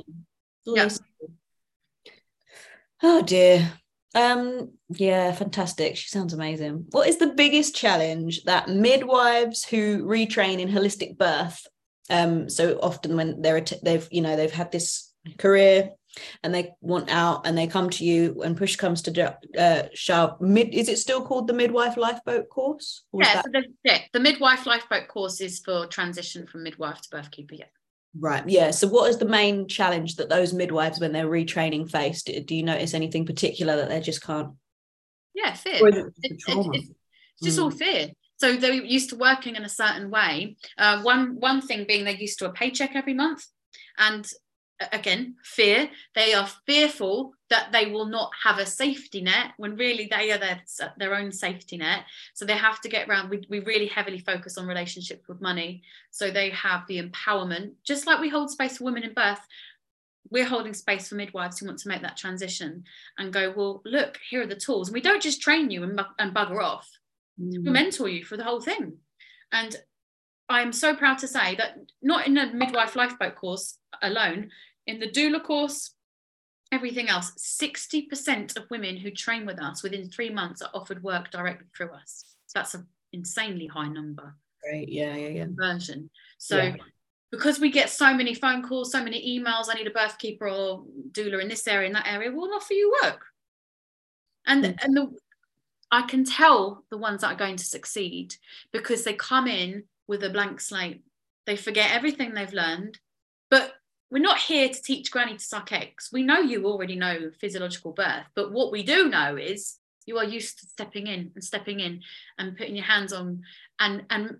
Oh dear. Yeah, fantastic. She sounds amazing. What is the biggest challenge that midwives who retrain in holistic birth, so often when they've had this career and they want out, and they come to you when push comes to shove. Is it still called the Midwife Lifeboat Course? Yeah, so the Midwife Lifeboat Course is for transition from midwife to birthkeeper, yeah. Right, yeah. So what is the main challenge that those midwives, when they're retraining, face? Do you notice anything particular that they just can't? Yeah, fear. It's just all fear. So they're used to working in a certain way. One thing being they're used to a paycheck every month. And again, fear. They are fearful that they will not have a safety net when really they are their own safety net. So they have to get around. We really heavily focus on relationships with money. So they have the empowerment. Just like we hold space for women in birth, we're holding space for midwives who want to make that transition and go, well, look, here are the tools. And we don't just train you and bugger off. We mentor you for the whole thing. And I'm so proud to say that not in a midwife lifeboat course alone, in the doula course, everything else, 60% of women who train with us within 3 months are offered work directly through us. So that's an insanely high number. Great, yeah. Conversion. So yeah. Because we get so many phone calls, so many emails, I need a birthkeeper or doula in this area, in that area, we'll offer you work. And I can tell the ones that are going to succeed because they come in with a blank slate. They forget everything they've learned, but we're not here to teach granny to suck eggs. We know you already know physiological birth, but what we do know is you are used to stepping in and putting your hands on and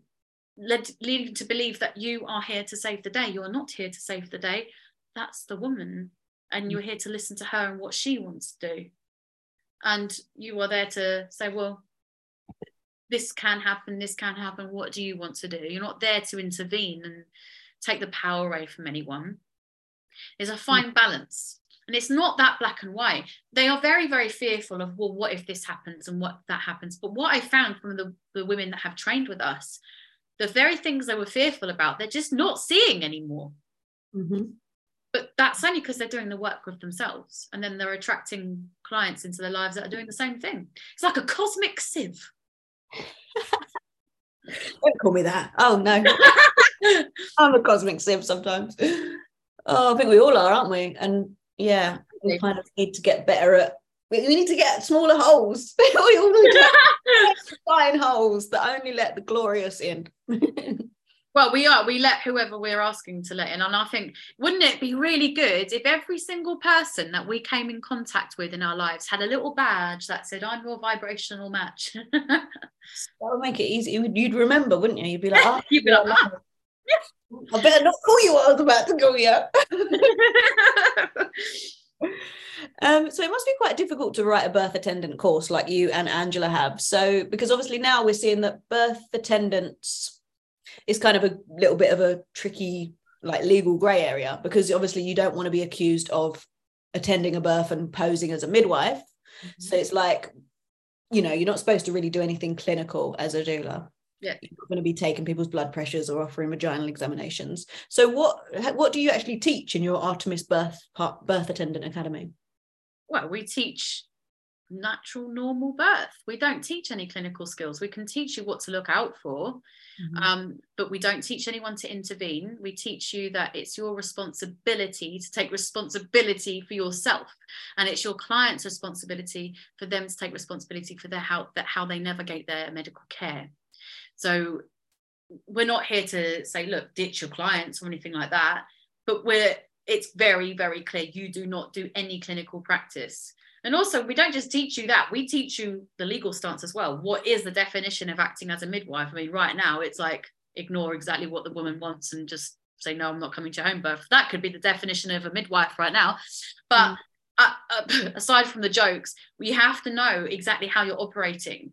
leading to believe that you are here to save the day. You are not here to save the day. That's the woman, and you're here to listen to her and what she wants to do. And you are there to say, well, this can happen. What do you want to do? You're not there to intervene and take the power away from anyone. There's a fine balance. And it's not that black and white. They are very, very fearful of, well, what if this happens and what that happens? But what I found from the women that have trained with us, the very things they were fearful about, they're just not seeing anymore. Mm-hmm. But that's only because they're doing the work with themselves, and then they're attracting clients into their lives that are doing the same thing. It's like a cosmic sieve. Don't call me that. Oh, no. I'm a cosmic sieve sometimes. Oh, I think we all are, aren't we? And, yeah, we kind of need to get better at... We need to get smaller holes. We all need to get fine holes that only let the glorious in. Well, we let whoever we're asking to let in. And I think, wouldn't it be really good if every single person that we came in contact with in our lives had a little badge that said, I'm your vibrational match. That would make it easy. You'd remember, wouldn't you? You'd be like, oh, you'd be like, oh. I better not call you what I was about to call you. So it must be quite difficult to write a birth attendant course like you and Angela have. So, because obviously now we're seeing that birth attendants... it's kind of a little bit of a tricky, like, legal grey area, because obviously you don't want to be accused of attending a birth and posing as a midwife. Mm-hmm. So it's like, you know, you're not supposed to really do anything clinical as a doula. Yeah. You're not going to be taking people's blood pressures or offering vaginal examinations. So what do you actually teach in your Artemis Birth Attendant Academy? Well, we teach natural, normal birth. We don't teach any clinical skills. We can teach you what to look out for, mm-hmm. But we don't teach anyone to intervene. We teach you that it's your responsibility to take responsibility for yourself, and it's your client's responsibility for them to take responsibility for their health, that how they navigate their medical care. So we're not here to say, look, ditch your clients or anything like that, but it's very, very clear you do not do any clinical practice. And also, we don't just teach you that. We teach you the legal stance as well. What is the definition of acting as a midwife? I mean, right now, it's like, ignore exactly what the woman wants and just say, no, I'm not coming to home birth. That could be the definition of a midwife right now. But aside from the jokes, we have to know exactly how you're operating.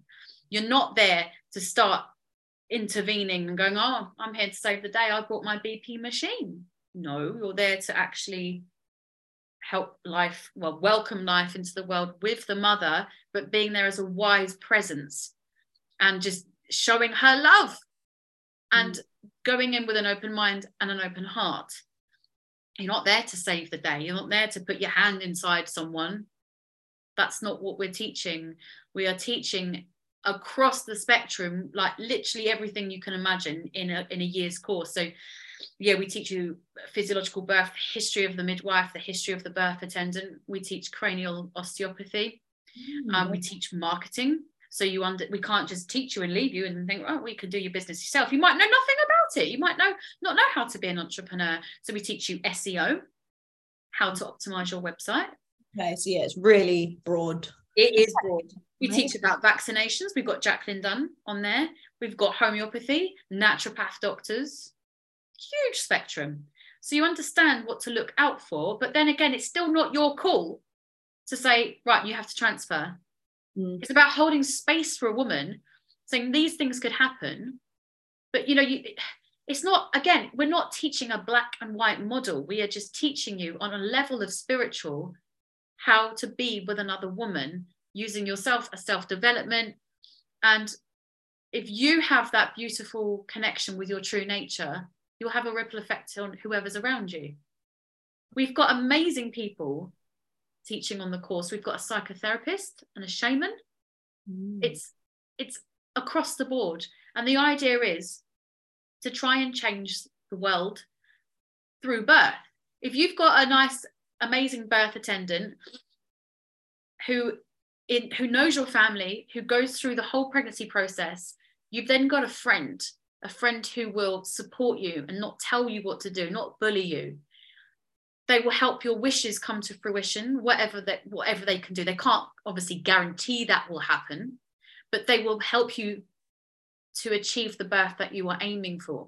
You're not there to start intervening and going, oh, I'm here to save the day. I brought my BP machine. No, you're there to actually... help life, well, welcome life into the world with the mother, but being there as a wise presence and just showing her love and going in with an open mind and an open heart. You're not there to save the day. You're not there to put your hand inside someone. That's not what we're teaching. We are teaching across the spectrum, like literally everything you can imagine in a year's course. So yeah, we teach you physiological birth, history of the midwife, the history of the birth attendant. We teach cranial osteopathy. We teach marketing. So we can't just teach you and leave you and think, oh, we can do your business yourself. You might know nothing about it. You might not know how to be an entrepreneur. So we teach you SEO, how to optimize your website. Okay, so yeah, it's really broad. It is broad. We teach about vaccinations. We've got Jacqueline Dunn on there. We've got homeopathy, naturopath doctors, huge spectrum. So you understand what to look out for. But then again, it's still not your call to say, right, you have to transfer. It's about holding space for a woman, saying these things could happen. But, it's not, again, we're not teaching a black and white model. We are just teaching you on a level of spiritual how to be with another woman, using yourself as self-development. And if you have that beautiful connection with your true nature, you'll have a ripple effect on whoever's around you. We've got amazing people teaching on the course. We've got a psychotherapist and a shaman. It's across the board. And the idea is to try and change the world through birth. If you've got a nice, amazing birth attendant who knows your family, who goes through the whole pregnancy process, you've then got a friend who will support you and not tell you what to do, not bully you. They will help your wishes come to fruition, whatever they can do. They can't obviously guarantee that will happen, but they will help you to achieve the birth that you are aiming for.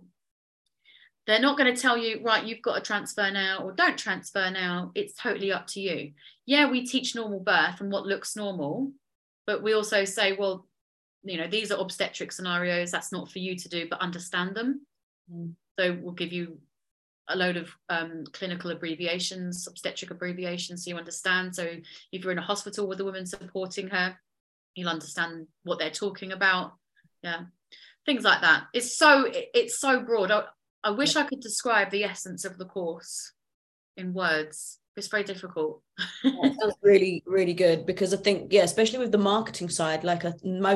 They're not going to tell you, right, you've got to transfer now or don't transfer now. It's totally up to you. Yeah, we teach normal birth and what looks normal, but we also say, well, these are obstetric scenarios. That's not for you to do, but understand them. So we'll give you a load of clinical abbreviations, obstetric abbreviations, so you understand. So if you're in a hospital with a woman supporting her, you'll understand what they're talking about. Yeah, things like that. It's so broad. I wish I could describe the essence of the course in words. It's very difficult. That sounds really, really good, because I think, yeah, especially with the marketing side, I trained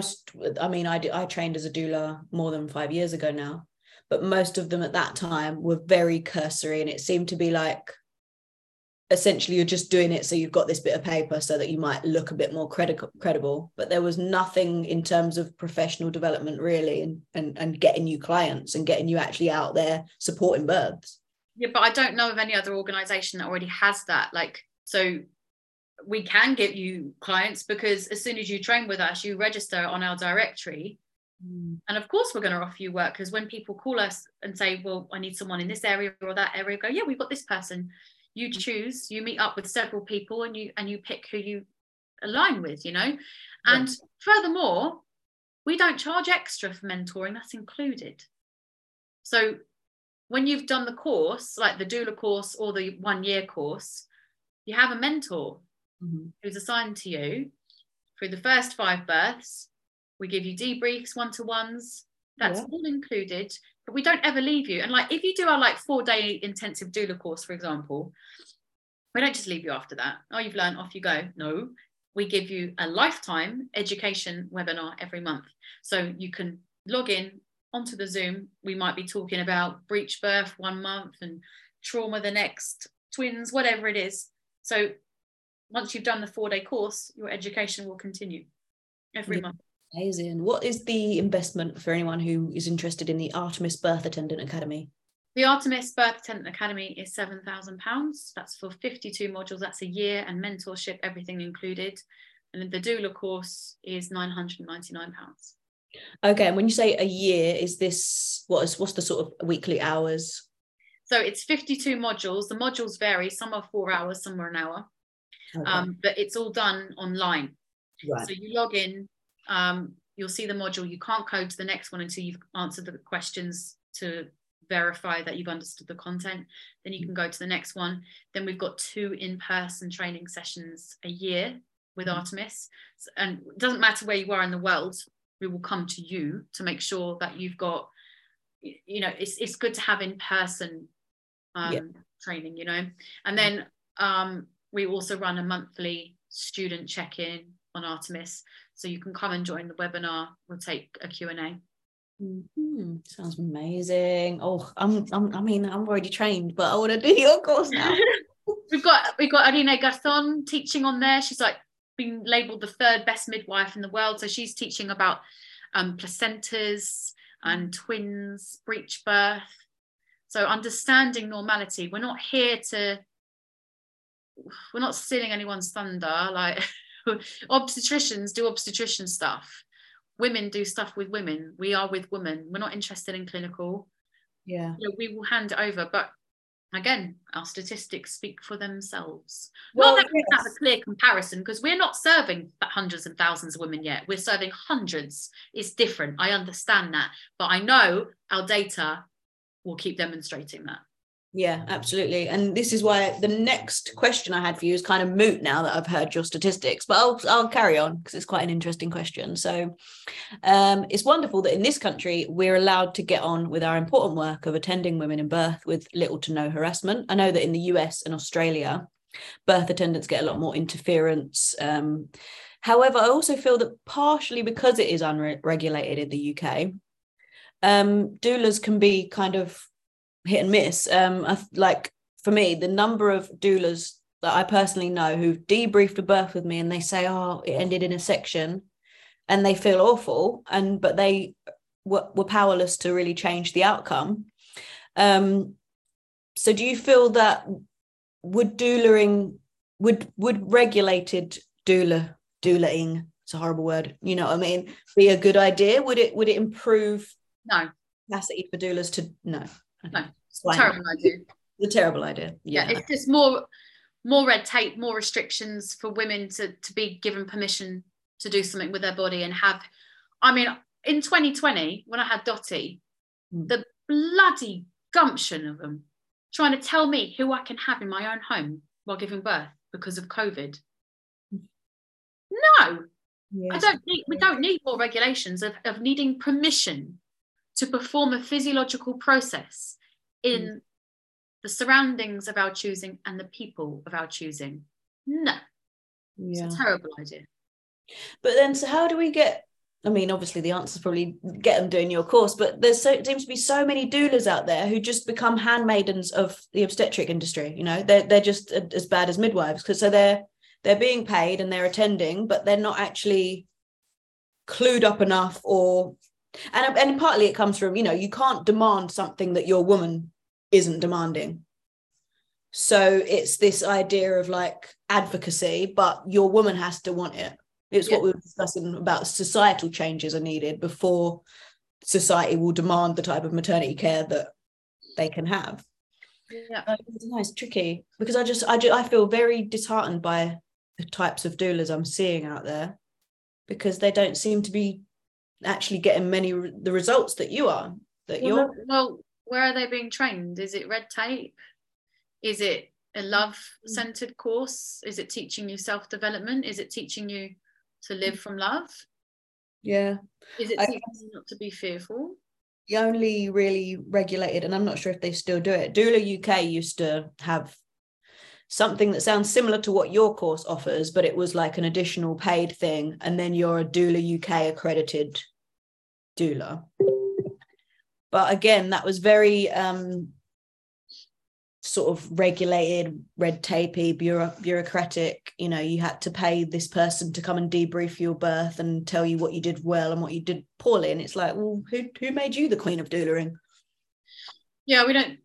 as a doula more than 5 years ago now, but most of them at that time were very cursory, and it seemed to be like, essentially you're just doing it so you've got this bit of paper so that you might look a bit more credible, but there was nothing in terms of professional development really, and getting you clients and getting you actually out there supporting births. Yeah, but I don't know of any other organisation that already has that. So we can get you clients, because as soon as you train with us, you register on our directory. And of course, we're going to offer you work, because when people call us and say, well, I need someone in this area or that area, go, yeah, we've got this person. You choose, you meet up with several people and you pick who you align with, And furthermore, we don't charge extra for mentoring. That's included. So when you've done the course, like the doula course or the 1 year course, you have a mentor who's assigned to you through the first 5 births. We give you debriefs, one-to-ones. That's all included, but we don't ever leave you. And if you do our 4-day intensive doula course, for example, we don't just leave you after that. Oh, you've learned, off you go. No, we give you a lifetime education webinar every month. So you can log in onto the Zoom. We might be talking about breech birth 1 month and trauma the next, twins, whatever it is. So once you've done the 4-day course, your education will continue every month. Amazing. What is the investment for anyone who is interested in the Artemis Birth Attendant Academy? The Artemis Birth Attendant Academy is £7,000. That's for 52 modules. That's a year and mentorship, everything included. And the doula course is £999. Okay. And when you say a year, is this, what's the sort of weekly hours? So it's 52 modules. The modules vary. Some are 4 hours, some are an hour. Okay. But it's all done online. Right. So you log in. You'll see the module. You can't go to the next one until you've answered the questions to verify that you've understood the content. Then you can go to the next one. Then we've got 2 in-person training sessions a year with Artemis, and it doesn't matter where you are in the world, we will come to you to make sure that you've got, it's good to have in-person training, and then we also run a monthly student check-in on Artemis, so you can come and join the webinar. We'll take a Q&A. Mm-hmm. Sounds amazing. Oh, I'm already trained, but I want to do your course now. We've got Alina Garzon teaching on there. She's like been labelled the third best midwife in the world. So she's teaching about placentas and twins, breech birth. So understanding normality. We're not stealing anyone's thunder. Like obstetricians do obstetrician stuff. Women do stuff with women. We are with women. We're not interested in clinical. Yeah. You know, we will hand it over. But again, our statistics speak for themselves. Well, not that we have a clear comparison, because we're not serving hundreds and thousands of women yet. We're serving hundreds. It's different. I understand that. But I know our data will keep demonstrating that. Yeah, absolutely. And this is why the next question I had for you is kind of moot now that I've heard your statistics, but I'll carry on because it's quite an interesting question. So it's wonderful that in this country, we're allowed to get on with our important work of attending women in birth with little to no harassment. I know that in the US and Australia, birth attendants get a lot more interference. However, I also feel that partially because it is unregulated in the UK, doulas can be kind of hit and miss. Like for me, the number of doulas that I personally know who've debriefed a birth with me and they say, oh, it ended in a section, and they feel awful, but they were powerless to really change the outcome. So do you feel that would regulated doulaing, it's a horrible word, you know what I mean, be a good idea? Would it improve capacity for doulas to No, it's a terrible idea. It's a terrible idea. Yeah. It's just more red tape, more restrictions for women to be given permission to do something with their body and have. I mean, in 2020, when I had Dottie, the bloody gumption of them trying to tell me who I can have in my own home while giving birth because of COVID. No, yes. We don't need more regulations of needing permission to perform a physiological process in the surroundings of our choosing and the people of our choosing. No. Yeah. It's a terrible idea. But then, so how do we get, I mean, obviously the answer is probably get them doing your course, but there seems to be so many doulas out there who just become handmaidens of the obstetric industry. You know, they're just as bad as midwives, because so they're being paid and they're attending, but they're not actually clued up enough or... And partly it comes from, you know, you can't demand something that your woman isn't demanding. So it's this idea of like advocacy, but your woman has to want it. It's what we were discussing about, societal changes are needed before society will demand the type of maternity care that they can have. Yeah, it's tricky because I feel very disheartened by the types of doulas I'm seeing out there, because they don't seem to be actually getting the results that you are where are they being trained? Is it red tape? Is it a love-centered course? Is it teaching you self-development? Is it teaching you to live from love? Yeah. Is it teaching you not to be fearful? The only really regulated, and I'm not sure if they still do it, Doula UK used to have something that sounds similar to what your course offers, but it was like an additional paid thing, and then you're a Doula UK accredited doula. But again, that was very sort of regulated, red tapey, bureaucratic. You know, you had to pay this person to come and debrief your birth and tell you what you did well and what you did poorly. And it's like, well, who made you the queen of doulaing? Yeah, I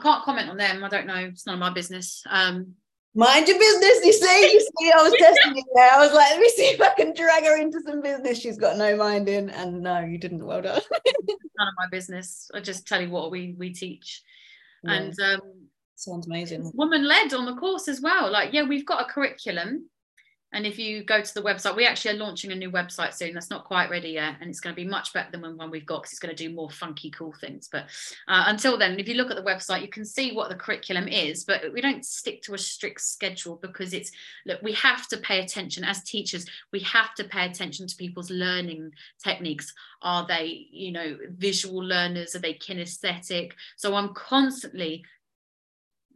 can't comment on them. I don't know. It's none of my business. Mind your business, you see? You see, I was testing it there. I was like, let me see if I can drag her into some business she's got no mind in. And no, you didn't. Well done. None of my business. I just tell you what we teach. Yeah. And sounds amazing. Woman-led on the course as well. Like, yeah, we've got a curriculum. And if you go to the website, we actually are launching a new website soon. That's not quite ready yet. And it's going to be much better than the one we've got, because it's going to do more funky, cool things. But until then, if you look at the website, you can see what the curriculum is. But we don't stick to a strict schedule, because we have to pay attention as teachers. We have to pay attention to people's learning techniques. Are they, you know, visual learners? Are they kinesthetic? So I'm constantly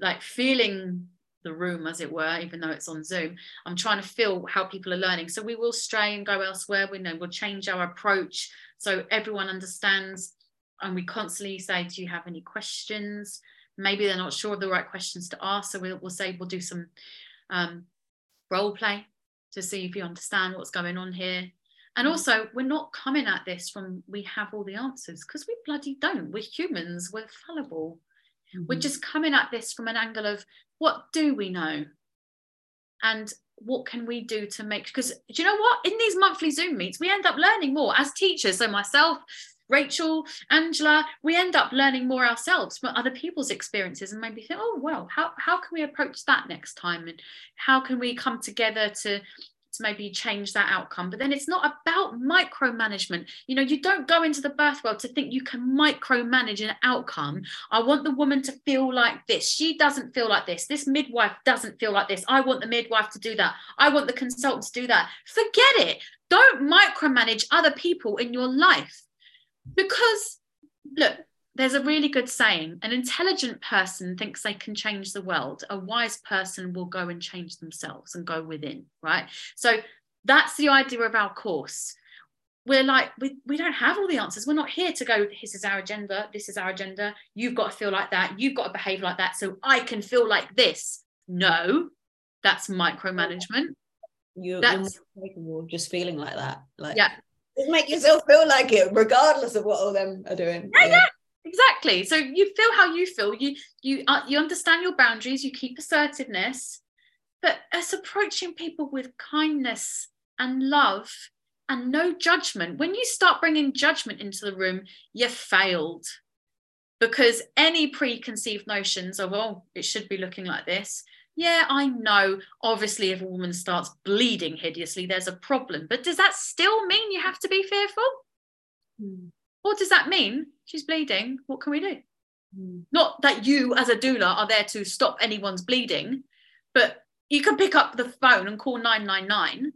like feeling the room, as it were, even though it's on Zoom. I'm trying to feel how people are learning. So we will stray and go elsewhere. We know we'll change our approach. so everyone understands. And we constantly say, do you have any questions? Maybe they're not sure of the right questions to ask, so we'll say we'll do some role play to see if you understand what's going on here. And also, we're not coming at this from we have all the answers, because we bloody don't. We're humans, we're fallible. Mm-hmm. We're just coming at this from an angle of what do we know? And what can we do to make, because do you know what? In these monthly Zoom meets, we end up learning more as teachers. So myself, Rachel, Angela, we end up learning more ourselves from other people's experiences, and maybe think, oh, well, how can we approach that next time? And how can we come together to maybe change that outcome? But then it's not about micromanagement. You know, you don't go into the birth world to think you can micromanage an outcome. I want the woman to feel like this. She doesn't feel like this. This midwife doesn't feel like this. I want the midwife to do that. I want the consultant to do that. Forget it. Don't micromanage other people in your life. Because, look, there's a really good saying, an intelligent person thinks they can change the world. A wise person will go and change themselves and go within, right? So that's the idea of our course. We're like, we don't have all the answers. We're not here to go, this is our agenda, this is our agenda. You've got to feel like that. You've got to behave like that so I can feel like this. No, that's micromanagement. You're not capable of just feeling like that. Like, yeah. Just make yourself feel like it, regardless of what all them are doing. Yeah, exactly. So you feel how you feel. You understand your boundaries. You keep assertiveness, but it's approaching people with kindness and love and no judgment. When you start bringing judgment into the room, you failed, because any preconceived notions of, oh, it should be looking like this. Yeah, I know, obviously, if a woman starts bleeding hideously, there's a problem. But does that still mean you have to be fearful? Mm. Or does that mean she's bleeding? What can we do? Mm. Not that you as a doula are there to stop anyone's bleeding, but you can pick up the phone and call 999.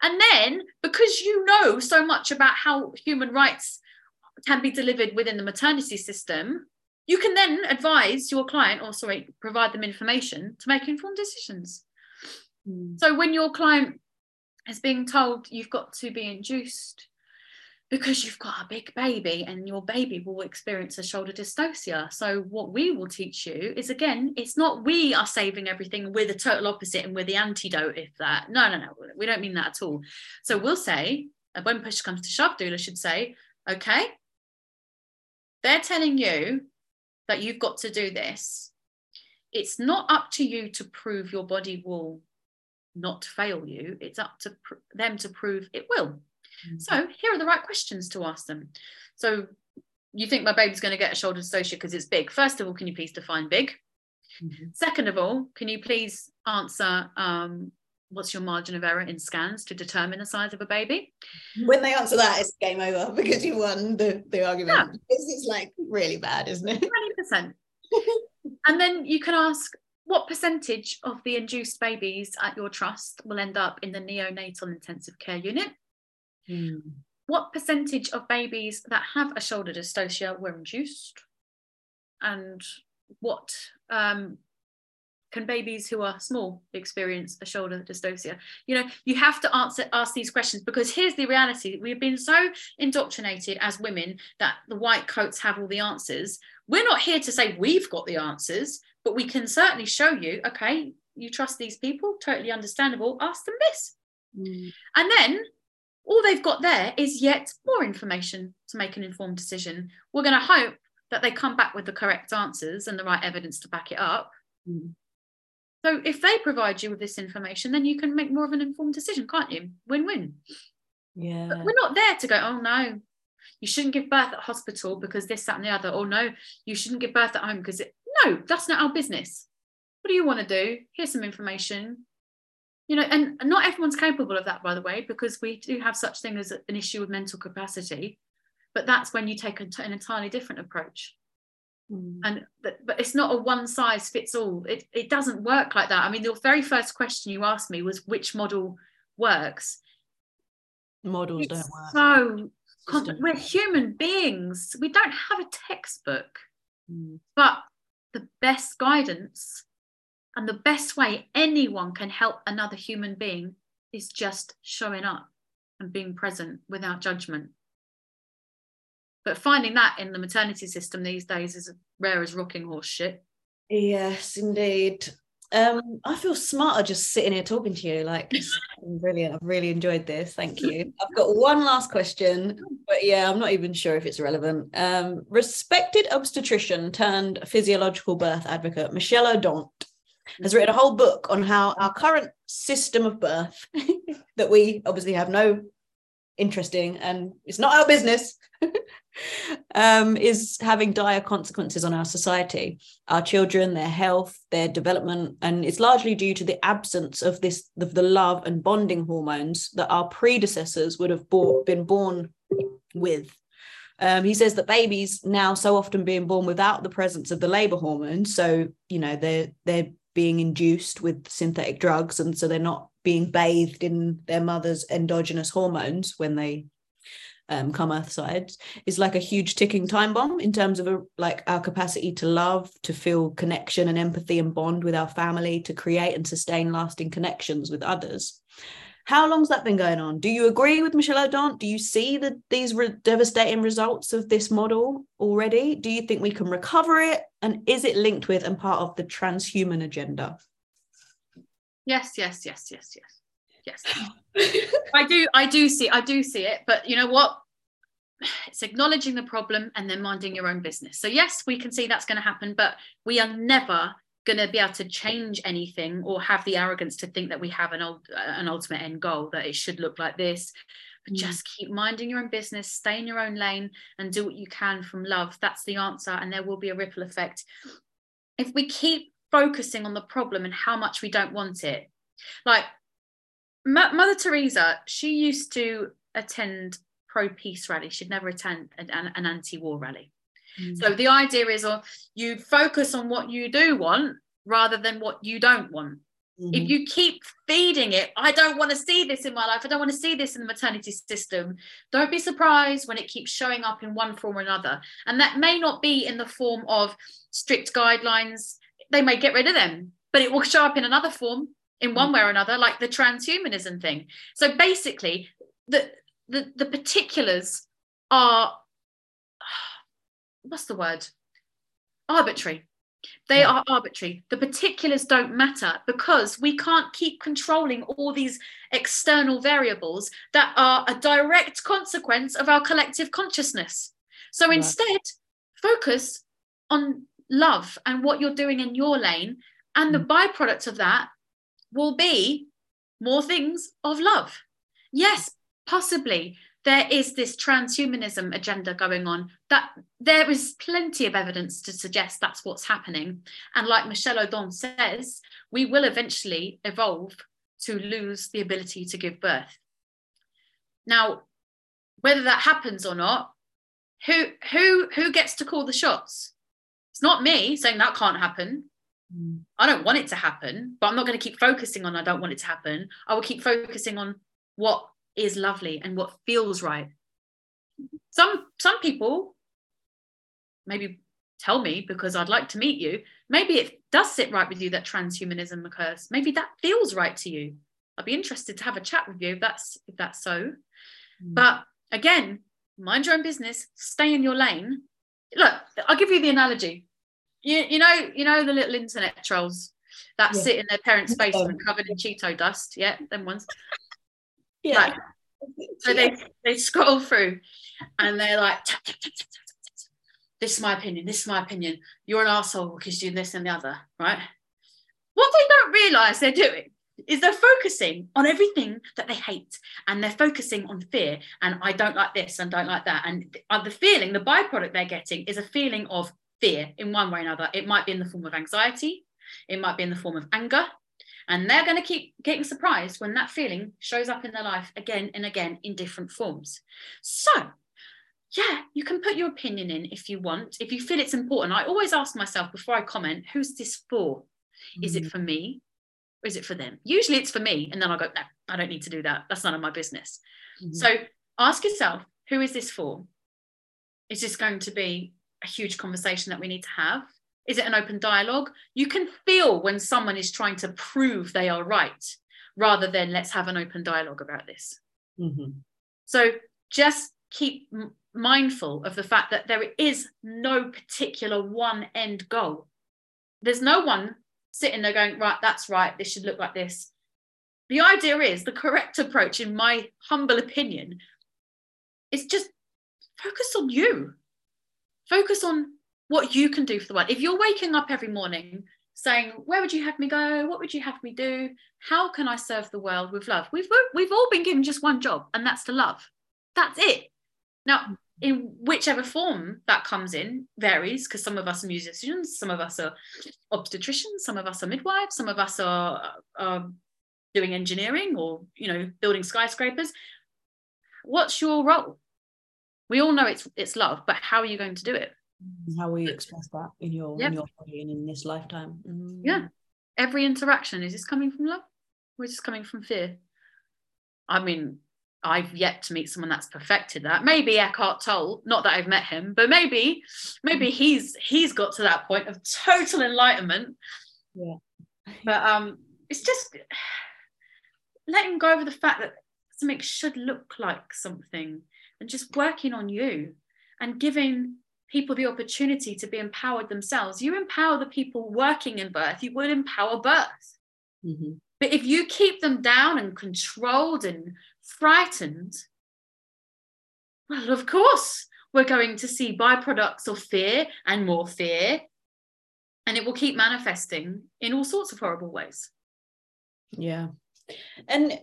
And then, because you know so much about how human rights can be delivered within the maternity system, you can then advise your client, or sorry, provide them information to make informed decisions. Mm. So when your client is being told you've got to be induced because you've got a big baby and your baby will experience a shoulder dystocia. So what we will teach you is, again, it's not we are saving everything. We're the total opposite and we're the antidote if that. No. We don't mean that at all. So we'll say, when push comes to shove, doula should say, okay, they're telling you that you've got to do this. It's not up to you to prove your body will not fail you. It's up to them to prove it will. Mm. So here are the right questions to ask them. So you think my baby's going to get a shoulder dystocia because it's big. First of all, can you please define big? Mm-hmm. Second of all, can you please answer what's your margin of error in scans to determine the size of a baby? When they answer that, it's game over because you won the argument. Yeah. This is like really bad, isn't it? 20%. And then you can ask, what percentage of the induced babies at your trust will end up in the neonatal intensive care unit? Mm. What percentage of babies that have a shoulder dystocia were induced? And what can babies who are small experience a shoulder dystocia? You know, you have to ask these questions, because here's the reality. We've been so indoctrinated as women that the white coats have all the answers. We're not here to say we've got the answers, but we can certainly show you, okay, you trust these people, totally understandable, ask them this. Mm. And then all they've got there is yet more information to make an informed decision. We're going to hope that they come back with the correct answers and the right evidence to back it up. Mm. So if they provide you with this information, then you can make more of an informed decision, can't you? Win-win. Yeah. But we're not there to go, oh, no, you shouldn't give birth at hospital because this, that, and the other. Or no, you shouldn't give birth at home because it... No, that's not our business. What do you want to do? Here's some information. You know, and not everyone's capable of that, by the way, because we do have such thing as an issue with mental capacity. But that's when you take an entirely different approach. Mm. And but it's not a one size fits all. It doesn't work like that. I mean, the very first question you asked me was which model works. Models don't work. So we're human beings. We don't have a textbook. Mm. But the best guidance and the best way anyone can help another human being is just showing up and being present without judgment. But finding that in the maternity system these days is rare as rocking horse shit. Yes, indeed. I feel smarter just sitting here talking to you. Like, it's brilliant. I've really enjoyed this. Thank you. I've got one last question, but yeah, I'm not even sure if it's relevant. Respected obstetrician turned physiological birth advocate Michel Odent has written a whole book on how our current system of birth that we obviously have no interest in, and it's not our business, is having dire consequences on our society, our children, their health, their development, and it's largely due to the absence of this, of the love and bonding hormones that our predecessors would have been born with. He says that babies now so often being born without the presence of the labour hormones, so you know they're being induced with synthetic drugs, and so they're not being bathed in their mother's endogenous hormones when they come earthside, is like a huge ticking time bomb in terms of our capacity to love, to feel connection and empathy and bond with our family, to create and sustain lasting connections with others. How long's that been going on? Do you agree with Michel Odent? Do you see that these devastating results of this model already? Do you think we can recover it? And is it linked with and part of the transhuman agenda? Yes. I do see it, but you know what? It's acknowledging the problem and then minding your own business. So yes, we can see that's going to happen, but we are never going to be able to change anything or have the arrogance to think that we have an ultimate end goal, that it should look like this. But just keep minding your own business, stay in your own lane and do what you can from love. That's the answer, and there will be a ripple effect. If we keep focusing on the problem and how much we don't want it. Like Mother Teresa, she used to attend pro-peace rallies. She'd never attend an anti-war rally. Mm. So the idea is you focus on what you do want rather than what you don't want. Mm-hmm. If you keep feeding it, I don't want to see this in my life, I don't want to see this in the maternity system, don't be surprised when it keeps showing up in one form or another. And that may not be in the form of strict guidelines. They may get rid of them, but it will show up in another form in one way or another, like the transhumanism thing. So basically the particulars are, what's the word, arbitrary. They are arbitrary. The particulars don't matter because we can't keep controlling all these external variables that are a direct consequence of our collective consciousness. So instead, focus on love and what you're doing in your lane, and the byproduct of that will be more things of love. Yes, possibly there is this transhumanism agenda going on, that there is plenty of evidence to suggest that's what's happening, and like Michel Odent says, we will eventually evolve to lose the ability to give birth. Now whether that happens or not, who gets to call the shots? It's not me saying that can't happen. I don't want it to happen, but I'm not going to keep focusing on I don't want it to happen. I will keep focusing on what is lovely and what feels right. Some people maybe tell me, because I'd like to meet you, maybe it does sit right with you that transhumanism occurs. Maybe that feels right to you. I'd be interested to have a chat with you if that's so. But again, mind your own business, stay in your lane. Look, I'll give you the analogy. You know the little internet trolls that sit in their parents' basement covered in Cheeto dust. Yeah, them ones. Yeah. Like, so they scroll through and they're like, tap, tap, tap, tap, tap, tap. This is my opinion. You're an arsehole because you're doing this and the other, right? What they don't realise they're doing is they're focusing on everything that they hate, and they're focusing on fear, and I don't like this and don't like that, and the feeling, the byproduct they're getting is a feeling of fear in one way or another. It might be in the form of anxiety, it might be in the form of anger, and they're going to keep getting surprised when that feeling shows up in their life again and again in different forms. So yeah, you can put your opinion in if you want, if you feel it's important. I always ask myself before I comment, who's this for? Is it for me? Is it for them? Usually it's for me, and then I go, no, I don't need to do that, that's none of my business. So ask yourself, who is this for? Is this going to be a huge conversation that we need to have? Is it an open dialogue? You can feel when someone is trying to prove they are right rather than let's have an open dialogue about this. So just keep mindful of the fact that there is no particular one end goal. There's no one sitting there going, right, that's right, this should look like this. The idea is, the correct approach, in my humble opinion, is just focus on you. Focus on what you can do for the world. If you're waking up every morning saying, where would you have me go? What would you have me do? How can I serve the world with love? We've all been given just one job, and that's to love. That's it. Now, in whichever form that comes in varies, because some of us are musicians, some of us are obstetricians, some of us are midwives, some of us are doing engineering or, you know, building skyscrapers. What's your role? We all know it's love, but how are you going to do it? How will you express that in your, in your body and in this lifetime? Mm. Yeah. Every interaction, is this coming from love or is this coming from fear? I mean, I've yet to meet someone that's perfected that. Maybe Eckhart Tolle, not that I've met him, but maybe he's got to that point of total enlightenment. Yeah. But it's just letting go of the fact that something should look like something, and just working on you and giving people the opportunity to be empowered themselves. You empower the people working in birth, you would empower birth. Mm-hmm. But if you keep them down and controlled and frightened, well, of course, we're going to see byproducts of fear and more fear, and it will keep manifesting in all sorts of horrible ways. Yeah. And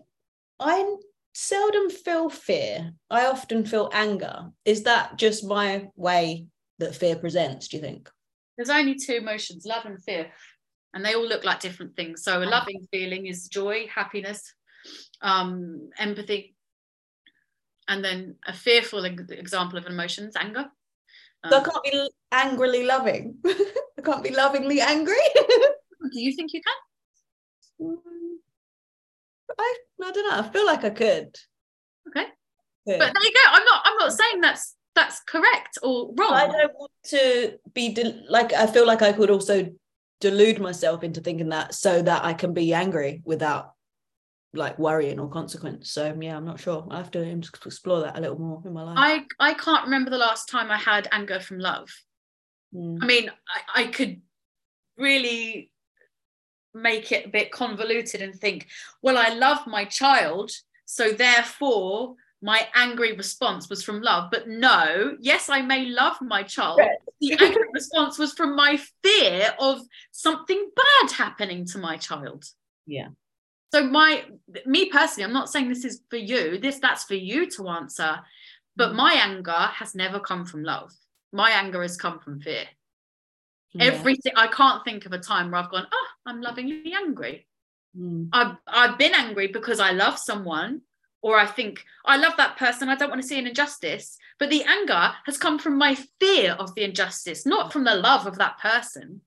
I seldom feel fear. I often feel anger. Is that just my way that fear presents, do you think? There's only two emotions, love and fear, and they all look like different things. So a loving feeling is joy, happiness, empathy. And then a fearful example of an emotion is anger. So I can't be angrily loving. I can't be lovingly angry. Do you think you can? I don't know. I feel like I could. Okay. Yeah. But there you go. I'm not saying that's correct or wrong. I don't want to be like, I feel like I could also delude myself into thinking that, so that I can be angry without like worrying or consequence. So yeah, I'm not sure. I have to explore that a little more in my life. I can't remember the last time I had anger from love. Mm. I mean, I could really make it a bit convoluted and think, well, I love my child, so therefore my angry response was from love. But no, yes, I may love my child. The angry response was from my fear of something bad happening to my child. Yeah. So me personally, I'm not saying this is for you, that's for you to answer, but my anger has never come from love. My anger has come from fear. Yeah. Everything. I can't think of a time where I've gone, oh, I'm lovingly angry. Mm. I've been angry because I love someone, or I think I love that person, I don't want to see an injustice, but the anger has come from my fear of the injustice, not from the love of that person.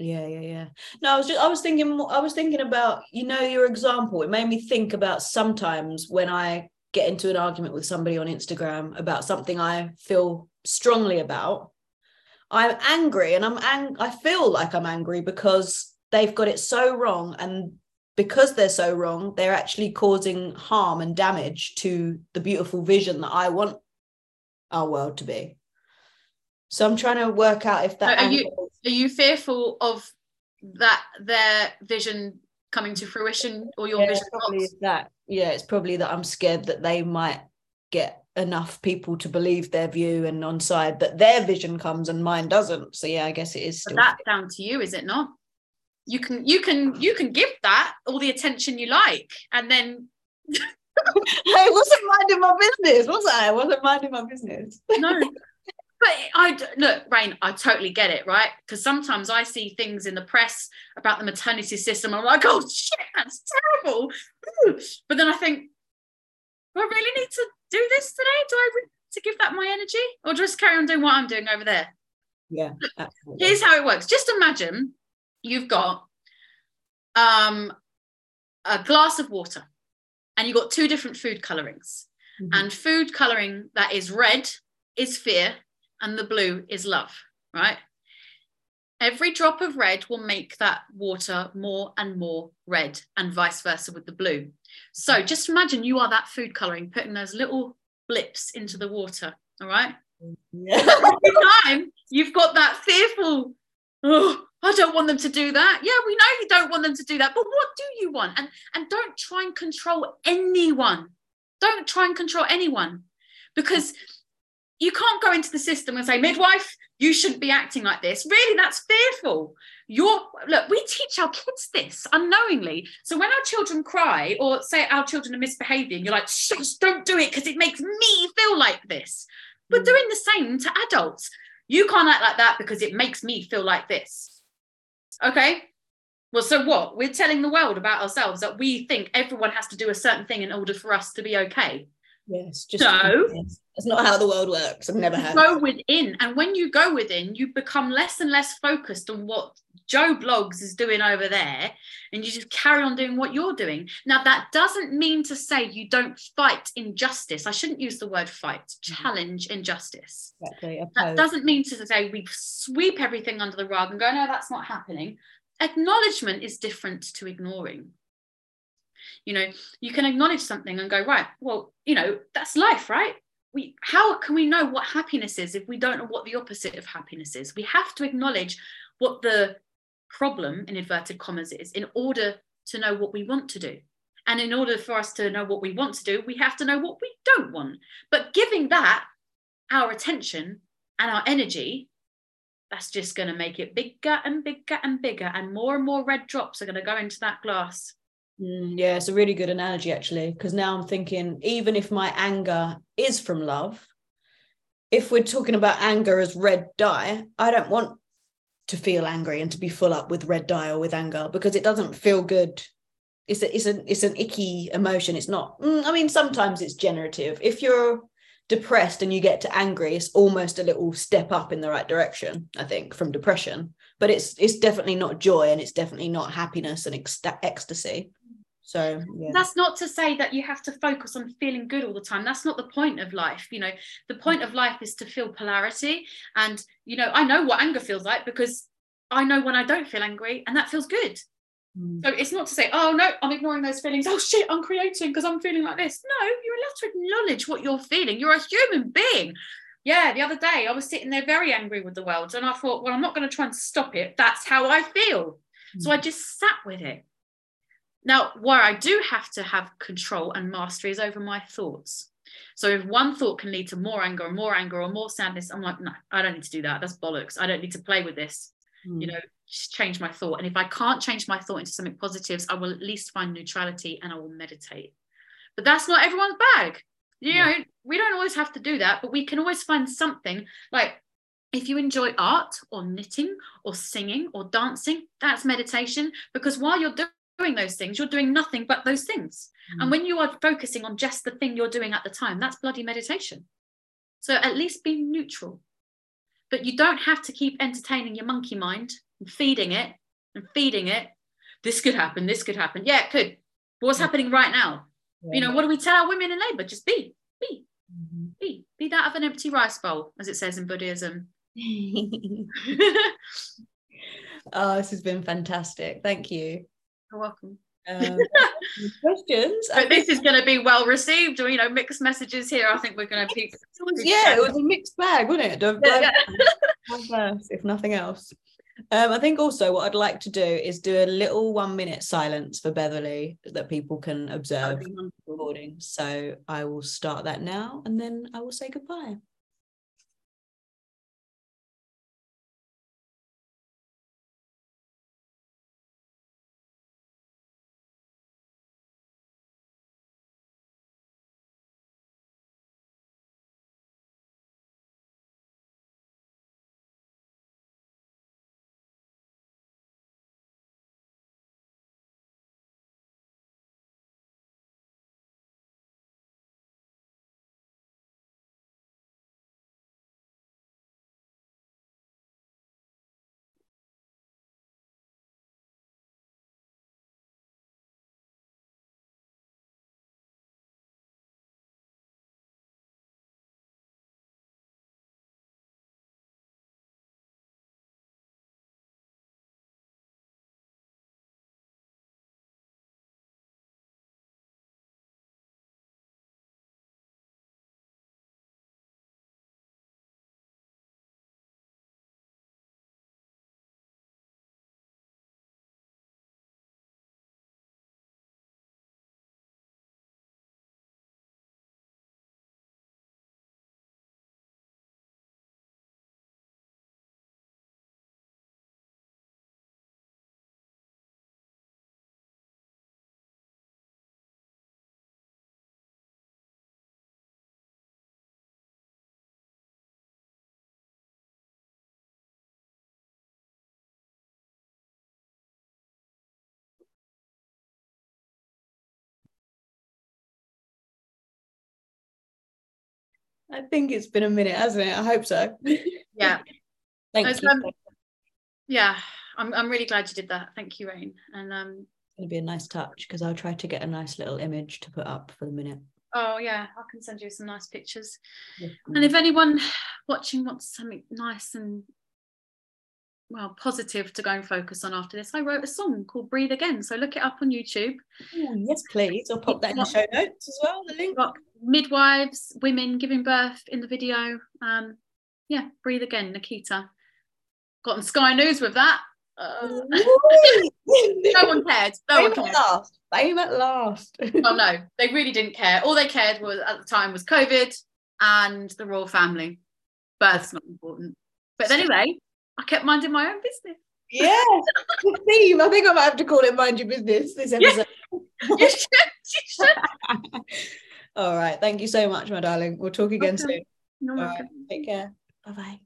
Yeah. No, I was thinking about, you know, your example. It made me think about sometimes when I get into an argument with somebody on Instagram about something I feel strongly about, I'm angry, and I feel like I'm angry because they've got it so wrong, and because they're so wrong, they're actually causing harm and damage to the beautiful vision that I want our world to be. So I'm trying to work out if that. Are you fearful of that, their vision coming to fruition, or your vision? Probably that. Yeah, it's probably that I'm scared that they might get enough people to believe their view and on side that their vision comes and mine doesn't. So yeah, I guess it is still, but that's down to you, is it not? You can give that all the attention you like, and then I wasn't minding my business, was I? I wasn't minding my business. No, but look, Rain, I totally get it, right? Because sometimes I see things in the press about the maternity system, and I'm like, oh shit, that's terrible. But then I think, do I really need to do this today? Do I really need to give that my energy, or just carry on doing what I'm doing over there? Yeah, absolutely. Here's how it works. Just imagine you've got a glass of water, and you've got two different food colorings. Mm-hmm. And food coloring that is red is fear, and the blue is love, right? Every drop of red will make that water more and more red, and vice versa with the blue. So just imagine you are that food colouring, putting those little flips into the water, all right? Yeah. Every time you've got that fearful, oh, I don't want them to do that. Yeah, we know you don't want them to do that, but what do you want? And don't try and control anyone. Don't try and control anyone, because you can't go into the system and say, midwife, you shouldn't be acting like this. Really, that's fearful. Look, we teach our kids this unknowingly. So when our children cry, or say our children are misbehaving, you're like, shush, don't do it because it makes me feel like this. We're doing the same to adults. You can't act like that because it makes me feel like this. Okay? Well, so what? We're telling the world about ourselves that we think everyone has to do a certain thing in order for us to be okay. Yes, just so that's not how the world works. I've never heard. Go within, and when you go within, you become less and less focused on what Joe Blogs is doing over there, and you just carry on doing what you're doing. Now, that doesn't mean to say you don't fight injustice. I shouldn't use the word fight. Challenge injustice. Exactly. That doesn't mean to say we sweep everything under the rug and go, no, that's not happening. Acknowledgement is different to ignoring. You know, you can acknowledge something and go, right, well, you know, that's life, right? How can we know what happiness is if we don't know what the opposite of happiness is? We have to acknowledge what the problem, in inverted commas, is in order to know what we want to do. And in order for us to know what we want to do, we have to know what we don't want. But giving that our attention and our energy, that's just going to make it bigger and bigger and bigger, and more red drops are going to go into that glass. Yeah, it's a really good analogy, actually, because now I'm thinking, even if my anger is from love, if we're talking about anger as red dye, I don't want to feel angry and to be full up with red dye or with anger, because it doesn't feel good. It's an icky emotion. It's not, I mean, sometimes it's generative. If you're depressed and you get to angry, it's almost a little step up in the right direction, I think, from depression. But it's definitely not joy, and it's definitely not happiness and ecstasy. So yeah. That's not to say that you have to focus on feeling good all the time. That's not the point of life. You know, the point of life is to feel polarity. And, you know, I know what anger feels like because I know when I don't feel angry, and that feels good. Mm. So it's not to say, oh, no, I'm ignoring those feelings. Oh, shit, I'm creating because I'm feeling like this. No, you're allowed to acknowledge what you're feeling. You're a human being. Yeah, the other day I was sitting there very angry with the world, and I thought, well, I'm not going to try and stop it. That's how I feel. Mm. So I just sat with it. Now, where I do have to have control and mastery is over my thoughts. So if one thought can lead to more anger or more sadness, I'm like, no, I don't need to do that. That's bollocks. I don't need to play with this. Mm. You know, just change my thought. And if I can't change my thought into something positive, I will at least find neutrality, and I will meditate. But that's not everyone's bag. You know, we don't always have to do that, but we can always find something. Like, if you enjoy art or knitting or singing or dancing, that's meditation, because while you're doing those things, you're doing nothing but those things. Mm. And when you are focusing on just the thing you're doing at the time, that's bloody meditation. So at least be neutral. But you don't have to keep entertaining your monkey mind and feeding it and feeding it. This could happen, this could happen. Yeah, it could. But what's happening right now? Yeah. You know, what do we tell our women in labour? Just be, mm-hmm. Be that of an empty rice bowl, as it says in Buddhism. Oh, this has been fantastic. Thank you. You're welcome. Questions, but this is going to be well received, or you know, mixed messages here. I think we're going to pick. Yeah, it was a mixed bag, wasn't it? Yeah. If nothing else, I think also what I'd like to do is do a little 1 minute silence for Beverley that people can observe the recording. So I will start that now, and then I will say goodbye. I think it's been a minute, hasn't it? I hope so. Yeah. Thank you. Yeah, I'm really glad you did that. Thank you, Rain. And it's going to be a nice touch, because I'll try to get a nice little image to put up for the minute. Oh, yeah, I can send you some nice pictures. Yeah. And if anyone watching wants something nice and, well, positive to go and focus on after this, I wrote a song called Breathe Again. So look it up on YouTube. Oh, yes, please. I'll pop that in the show notes as well, the link. Midwives, women giving birth in the video. Yeah, Breathe Again, Nikita. Got on Sky News with that. No one cared. Fame at last. Well, no, they really didn't care. All they cared was at the time was COVID and the royal family. Birth's not important. But anyway, I kept minding my own business. Yeah, the theme. I think I might have to call it Mind Your Business this episode. Yeah. You should. You should. All right. Thank you so much, my darling. We'll talk again soon. All right, take care. Bye bye.